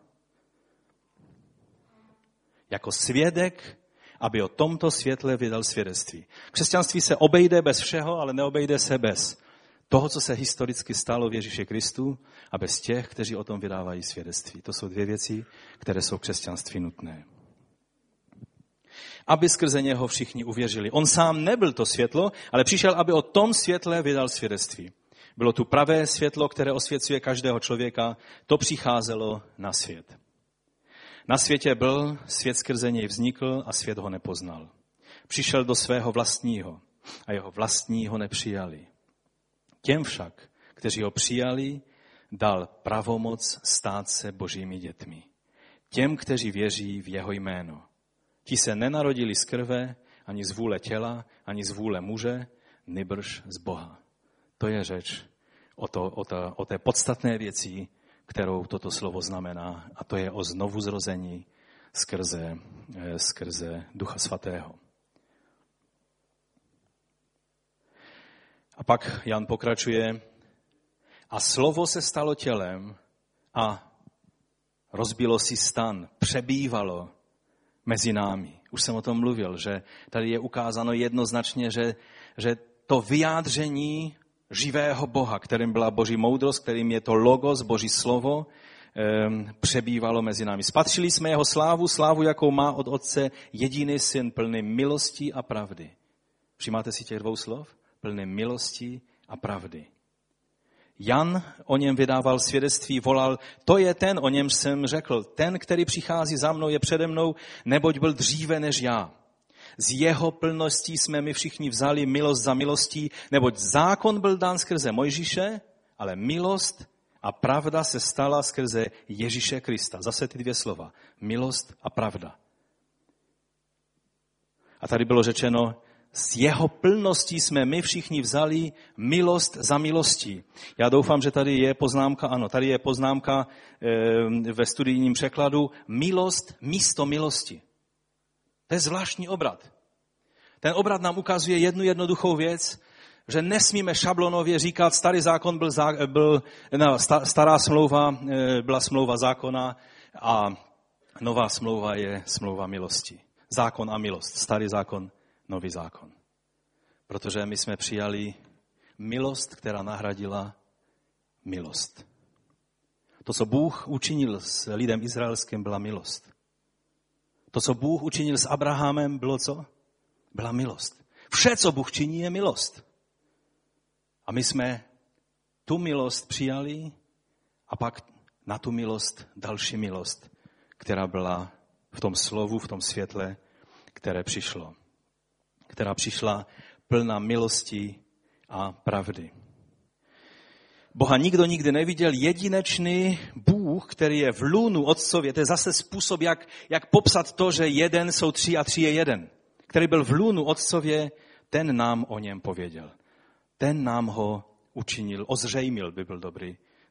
jako svědek, aby o tomto světle vydal svědectví. Křesťanství se obejde bez všeho, ale neobejde se bez toho, co se historicky stalo v Ježíši Kristu a bez těch, kteří o tom vydávají svědectví. To jsou dvě věci, které jsou v křesťanství nutné. Aby skrze něho všichni uvěřili. On sám nebyl to světlo, ale přišel, aby o tom světle vydal svědectví. Bylo tu pravé světlo, které osvěcuje každého člověka, to přicházelo na svět. Na světě byl, svět skrze něj vznikl a svět ho nepoznal. Přišel do svého vlastního a jeho vlastní ho nepřijali. Těm však, kteří ho přijali, dal pravomoc stát se božími dětmi. Těm, kteří věří v jeho jméno. Ti se nenarodili z krve, ani z vůle těla, ani z vůle muže, nýbrž z Boha. To je řeč o té podstatné věci, kterou toto slovo znamená, a to je o znovuzrození skrze Ducha Svatého. A pak Jan pokračuje, a slovo se stalo tělem a rozbilo si stan, přebývalo mezi námi. Už jsem o tom mluvil, že tady je ukázáno jednoznačně, že to vyjádření živého Boha, kterým byla boží moudrost, kterým je to logos, boží slovo, přebývalo mezi námi. Spatřili jsme jeho slávu, jakou má od otce jediný syn, plný milosti a pravdy. Přijímáte si těch dvou slov? Plný milosti a pravdy. Jan o něm vydával svědectví, volal, to je ten, o němž jsem řekl, ten, který přichází za mnou, je přede mnou, neboť byl dříve než já. Z jeho plností jsme my všichni vzali milost za milostí, neboť zákon byl dán skrze Mojžíše, ale milost a pravda se stala skrze Ježíše Krista. Zase ty dvě slova, milost a pravda. A tady bylo řečeno, z jeho plností jsme my všichni vzali milost za milostí. Já doufám, že tady je poznámka, ano, tady je poznámka ve studijním překladu, milost místo milosti. To je zvláštní obrat. Ten obrat nám ukazuje jednu jednoduchou věc, že nesmíme šablonově říkat, starý zákon stará smlouva byla smlouva zákona a nová smlouva je smlouva milosti. Zákon a milost, starý zákon, nový zákon. Protože my jsme přijali milost, která nahradila milost. To, co Bůh učinil s lidem izraelským, byla milost. To, co Bůh učinil s Abrahamem, bylo co? Byla milost. Vše, co Bůh činí, je milost. A my jsme tu milost přijali a pak na tu milost další milost, která byla v tom slovu, v tom světle, které přišlo. Která přišla plná milosti a pravdy. Boha nikdo nikdy neviděl, jedinečný Bůh, který je v lůnu Otcově. To je zase způsob, jak popsat to, že jeden jsou tři a tři je jeden. Který byl v lůnu Otcově, ten nám o něm pověděl. Ten nám ho učinil, ozřejmil, by byl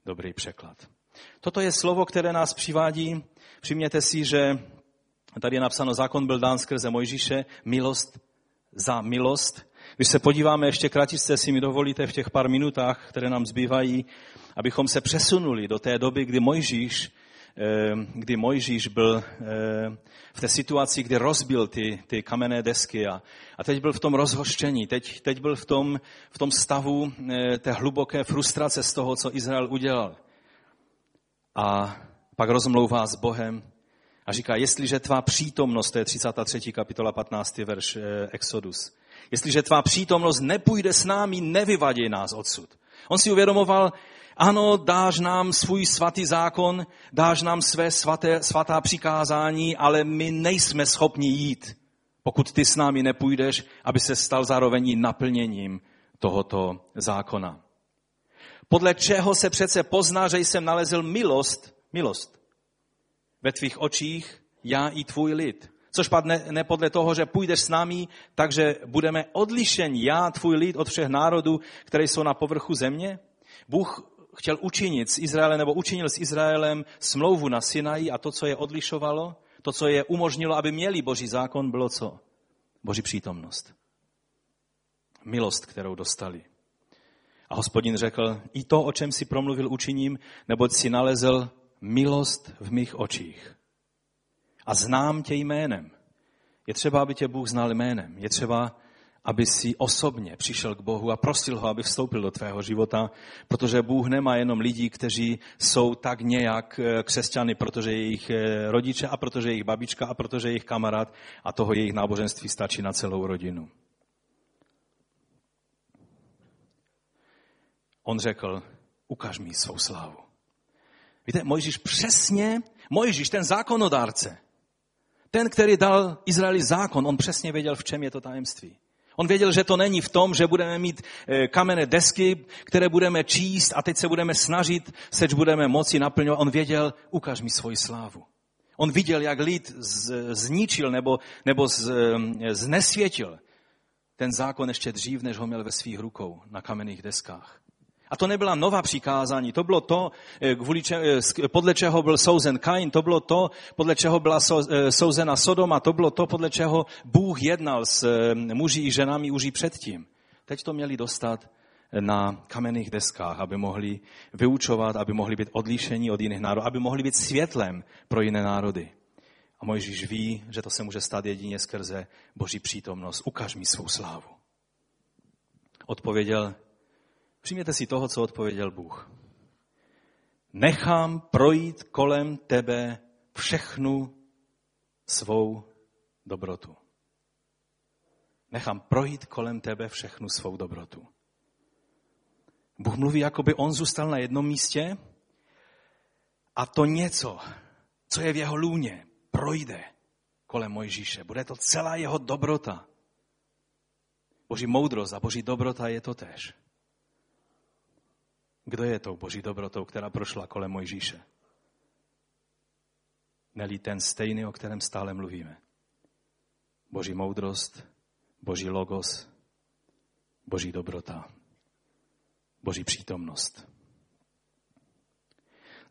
dobrý překlad. Toto je slovo, které nás přivádí. Všimněte si, že tady je napsáno, zákon byl dán skrze Mojžíše, milost za milost. Když se podíváme ještě kratičce, jestli mi dovolíte v těch pár minutách, které nám zbývají, abychom se přesunuli do té doby, kdy Mojžíš byl v té situaci, kdy rozbil ty kamenné desky a teď byl v tom rozhořčení, teď byl v tom stavu té hluboké frustrace z toho, co Izrael udělal. A pak rozmlouvá s Bohem a říká, jestliže tvá přítomnost, to je 33. kapitola 15. verš Exodus, jestliže tvá přítomnost nepůjde s námi, nevyvadí nás odsud. On si uvědomoval, ano, dáš nám svůj svatý zákon, dáš nám své svatá přikázání, ale my nejsme schopni jít, pokud ty s námi nepůjdeš, aby se stal zároveň naplněním tohoto zákona. Podle čeho se přece pozná, že jsem nalezl milost ve tvých očích, já i tvůj lid. Což padne ne podle toho, že půjdeš s námi, takže budeme odlišeni, já, tvůj lid, od všech národů, které jsou na povrchu země? Bůh chtěl učinit s Izraelem, nebo učinil s Izraelem smlouvu na Sinaji a to, co je odlišovalo, to, co je umožnilo, aby měli Boží zákon, bylo co? Boží přítomnost. Milost, kterou dostali. A Hospodin řekl, i to, o čem si promluvil, učiním, neboť si nalezl milost v mých očích. A znám tě jménem. Je třeba, aby tě Bůh znal jménem. Je třeba, aby si osobně přišel k Bohu a prosil ho, aby vstoupil do tvého života, protože Bůh nemá jenom lidi, kteří jsou tak nějak křesťany, protože jejich rodiče a protože jejich babička a protože jejich kamarád a toho jejich náboženství stačí na celou rodinu. On řekl, ukaž mi svou slávu. Víte, Mojžíš, ten zákonodárce, ten, který dal Izraeli zákon, on přesně věděl, v čem je to tajemství. On věděl, že to není v tom, že budeme mít kamenné desky, které budeme číst a teď se budeme snažit, seč budeme moci naplňovat. On věděl, ukaž mi svoji slávu. On viděl, jak lid zničil nebo znesvětil ten zákon ještě dřív, než ho měl ve svých rukou na kamenných deskách. A to nebyla nová přikázání, to bylo to, podle čeho byl souzen Kain, to bylo to, podle čeho byla souzena Sodoma, to bylo to, podle čeho Bůh jednal s muži i ženami už i předtím. Teď to měli dostat na kamenných deskách, aby mohli vyučovat, aby mohli být odlišení od jiných národů, aby mohli být světlem pro jiné národy. A Mojžíš ví, že to se může stát jedině skrze Boží přítomnost. Ukaž mi svou slávu. Přijměte si toho, co odpověděl Bůh. Nechám projít kolem tebe všechnu svou dobrotu. Nechám projít kolem tebe všechnu svou dobrotu. Bůh mluví, jako by on zůstal na jednom místě a to něco, co je v jeho lůně, projde kolem Mojžíše. Bude to celá jeho dobrota. Boží moudrost a boží dobrota je to též. Kdo je tou boží dobrotou, která prošla kolem Mojžíše? Nelí ten stejný, o kterém stále mluvíme. Boží moudrost, boží logos, boží dobrota, boží přítomnost.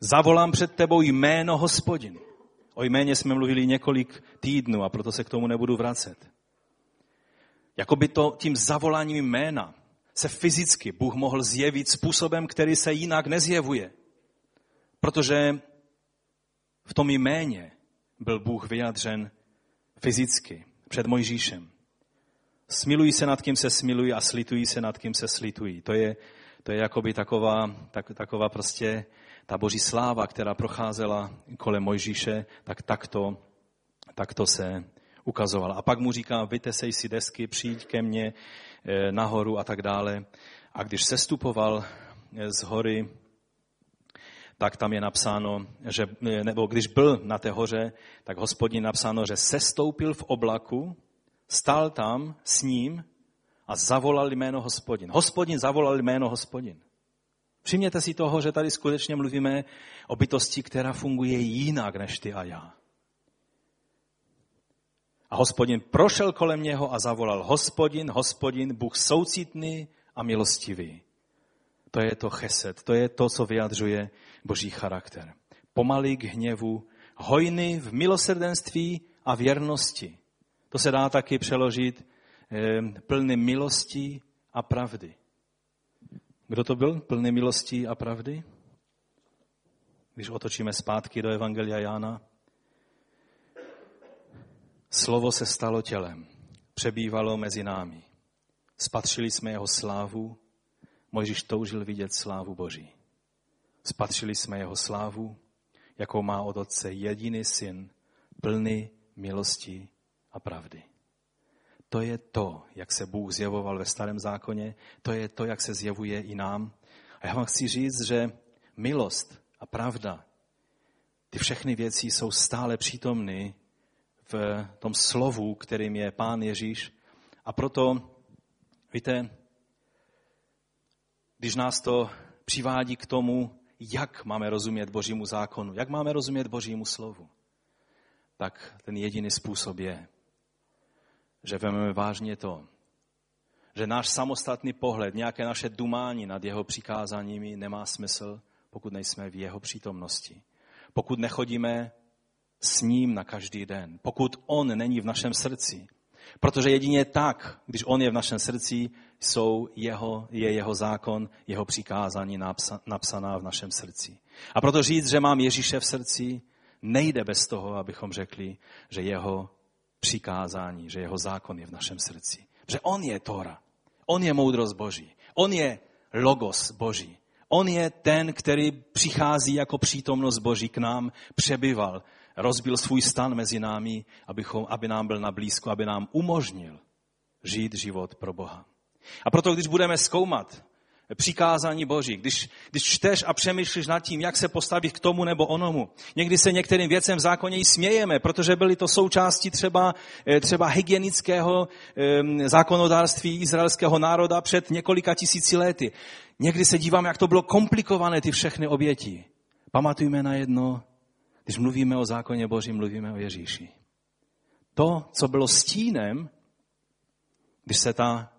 Zavolám před tebou jméno Hospodin. O jméně jsme mluvili několik týdnů a proto se k tomu nebudu vracet. Jakoby to tím zavoláním jména se fyzicky Bůh mohl zjevit způsobem, který se jinak nezjevuje. Protože v tom jméně byl Bůh vyjádřen fyzicky před Mojžíšem. Smilují se nad kým se smilují a slitují se nad kým se slitují. To je jakoby taková prostě ta boží sláva, která procházela kolem Mojžíše, tak to se ukazovala. A pak mu říká, vytesej si desky, přijď ke mně nahoru a tak dále. A když sestupoval z hory, tak tam je napsáno, že, nebo když byl na té hoře, tak Hospodin napsáno, že sestoupil v oblaku, stál tam s ním a zavolal jméno Hospodin. Hospodin zavolal jméno Hospodin. Všimněte si toho, že tady skutečně mluvíme o bytosti, která funguje jinak než ty a já. A Hospodin prošel kolem něho a zavolal Hospodin, Hospodin, Bůh soucitný a milostivý. To je to chesed, to je to, co vyjadřuje boží charakter. Pomalý k hněvu, hojný v milosrdenství a věrnosti. To se dá taky přeložit plný milosti a pravdy. Kdo to byl plný milosti a pravdy? Když otočíme zpátky do Evangelia Jána. Slovo se stalo tělem, přebývalo mezi námi. Spatřili jsme jeho slávu, Mojžíš toužil vidět slávu Boží. Spatřili jsme jeho slávu, jakou má od Otce jediný syn, plný milosti a pravdy. To je to, jak se Bůh zjevoval ve Starém zákoně, to je to, jak se zjevuje i nám. A já vám chci říct, že milost a pravda, ty všechny věci jsou stále přítomny v tom slovu, kterým je Pán Ježíš. A proto, víte, když nás to přivádí k tomu, jak máme rozumět Božímu zákonu, jak máme rozumět Božímu slovu, tak ten jediný způsob je, že vezmeme vážně to, že náš samostatný pohled, nějaké naše dumání nad jeho přikázáními nemá smysl, pokud nejsme v jeho přítomnosti. Pokud nechodíme s ním na každý den, pokud on není v našem srdci. Protože jedině tak, když on je v našem srdci, je jeho zákon, jeho přikázání napsaná v našem srdci. A proto říct, že mám Ježíše v srdci, nejde bez toho, abychom řekli, že jeho přikázání, že jeho zákon je v našem srdci. Že on je Tóra, on je moudrost Boží, on je logos Boží, on je ten, který přichází jako přítomnost Boží k nám, přebyval, rozbil svůj stan mezi námi, aby nám byl nablízko, aby nám umožnil žít život pro Boha. A proto, když budeme zkoumat přikázání Boží, když čteš a přemýšlíš nad tím, jak se postavit k tomu nebo onomu, někdy se některým věcem v zákoně i smějeme, protože byly to součástí třeba hygienického zákonodárství izraelského národa před několika tisíci lety. Někdy se díváme, jak to bylo komplikované, ty všechny oběti. Pamatujme na jedno, když mluvíme o zákoně Božím, mluvíme o Ježíši. To, co bylo stínem, když se ta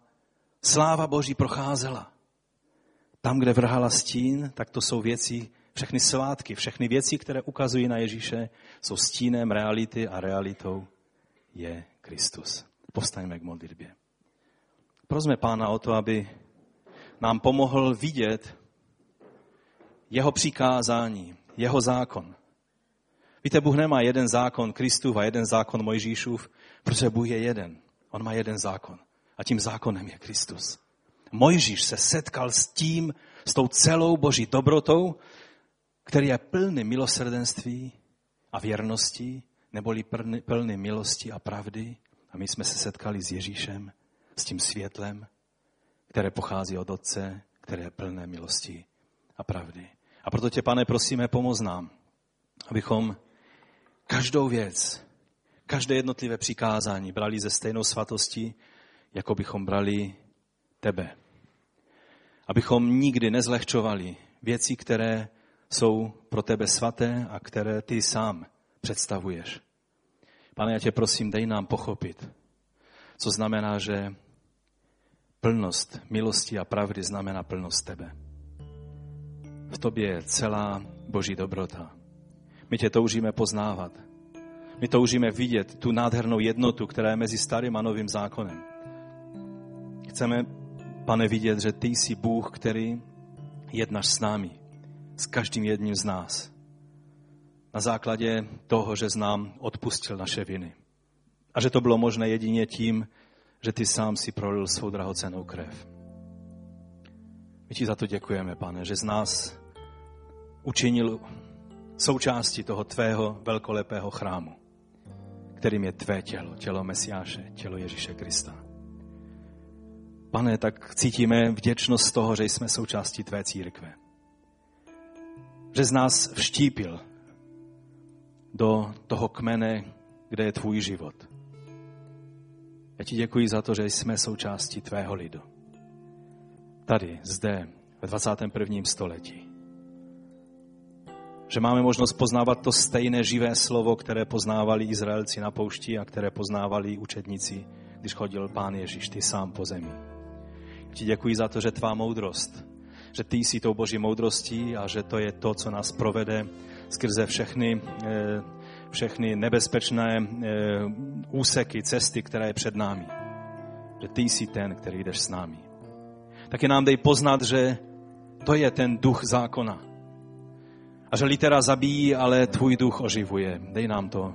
sláva Boží procházela. Tam, kde vrhala stín, tak to jsou věci, všechny svátky, všechny věci, které ukazují na Ježíše, jsou stínem reality a realitou je Kristus. Povstaňme k modlitbě. Prosme Pána o to, aby nám pomohl vidět jeho přikázání, jeho zákon. Víte, Bůh nemá jeden zákon Kristův a jeden zákon Mojžíšův, protože Bůh je jeden. On má jeden zákon. A tím zákonem je Kristus. Mojžíš se setkal s tou celou boží dobrotou, který je plný milosrdenství a věrnosti, neboli plný milosti a pravdy. A my jsme se setkali s Ježíšem, s tím světlem, které pochází od Otce, které je plné milosti a pravdy. A proto tě, Pane, prosíme, pomoz nám, abychom každou věc, každé jednotlivé přikázání brali ze stejnou svatostí, jako bychom brali tebe. Abychom nikdy nezlehčovali věci, které jsou pro tebe svaté a které ty sám představuješ. Pane, já tě prosím, dej nám pochopit, co znamená, že plnost milosti a pravdy znamená plnost tebe. V tobě je celá Boží dobrota. My tě toužíme poznávat. My toužíme vidět tu nádhernou jednotu, která je mezi starým a novým zákonem. Chceme, Pane, vidět, že ty jsi Bůh, který jednáš s námi, s každým jedním z nás. Na základě toho, že jsi nám odpustil naše viny. A že to bylo možné jedině tím, že ty sám si prolil svou drahocennou krev. My ti za to děkujeme, Pane, že z nás učinil součástí toho tvého velkolepého chrámu, kterým je tvé tělo, tělo Mesiáše, tělo Ježíše Krista. Pane, tak cítíme vděčnost z toho, že jsme součástí tvé církve. Že z nás vštípil do toho kmene, kde je tvůj život. Já ti děkuji za to, že jsme součástí tvého lidu. Tady, zde, v 21. století. Že máme možnost poznávat to stejné živé slovo, které poznávali Izraelci na poušti a které poznávali učedníci, když chodil Pán Ježíš, ty sám po zemi. Já ti děkuji za to, že tvá moudrost, že ty jsi tou Boží moudrostí a že to je to, co nás provede skrze všechny nebezpečné úseky, cesty, které je před námi. Že ty jsi ten, který jdeš s námi. Taky nám dej poznat, že to je ten duch zákona. A že litera zabíjí, ale tvůj duch oživuje. Dej nám to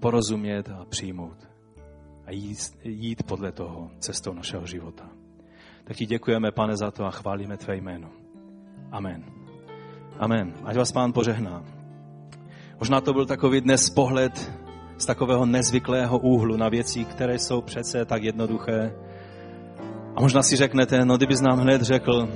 porozumět a přijmout. A jít podle toho cestou našeho života. Tak ti děkujeme, Pane, za to a chválíme tvé jméno. Amen. Amen. Ať vás Pán požehná. Možná to byl takový dnes pohled z takového nezvyklého úhlu na věci, které jsou přece tak jednoduché. A možná si řeknete, no kdybys nám hned řekl,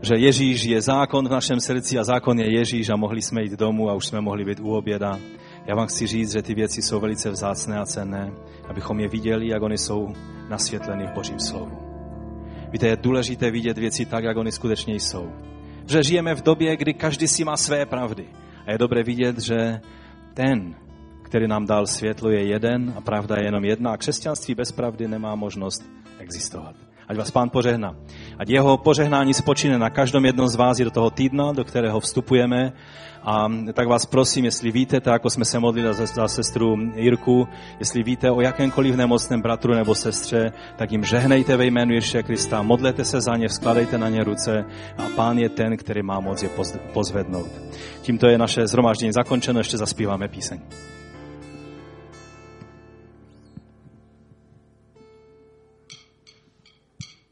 že Ježíš je zákon v našem srdci a zákon je Ježíš a mohli jsme jít domů a už jsme mohli být u oběda. Já vám chci říct, že ty věci jsou velice vzácné a cenné, abychom je viděli, jak oni jsou nasvětleny v Božím slovu. Víte, je důležité vidět věci tak, jak oni skutečně jsou. Že žijeme v době, kdy každý si má své pravdy. A je dobré vidět, že ten, který nám dal světlo, je jeden a pravda je jenom jedna. A křesťanství bez pravdy nemá možnost existovat. Ať vás Pán požehná. Ať jeho požehnání spočine na každém jednom z vás i do toho týdna, do kterého vstupujeme. A tak vás prosím, jestli víte, tak jako jsme se modlili za sestru Jirku, jestli víte o jakémkoliv nemocném bratru nebo sestře, tak jim žehnejte ve jménu Ježíše Krista, modlete se za ně, vzkladejte na ně ruce a Pán je ten, který má moc je pozvednout. Tímto je naše shromáždění zakončeno, ještě zaspíváme píseň.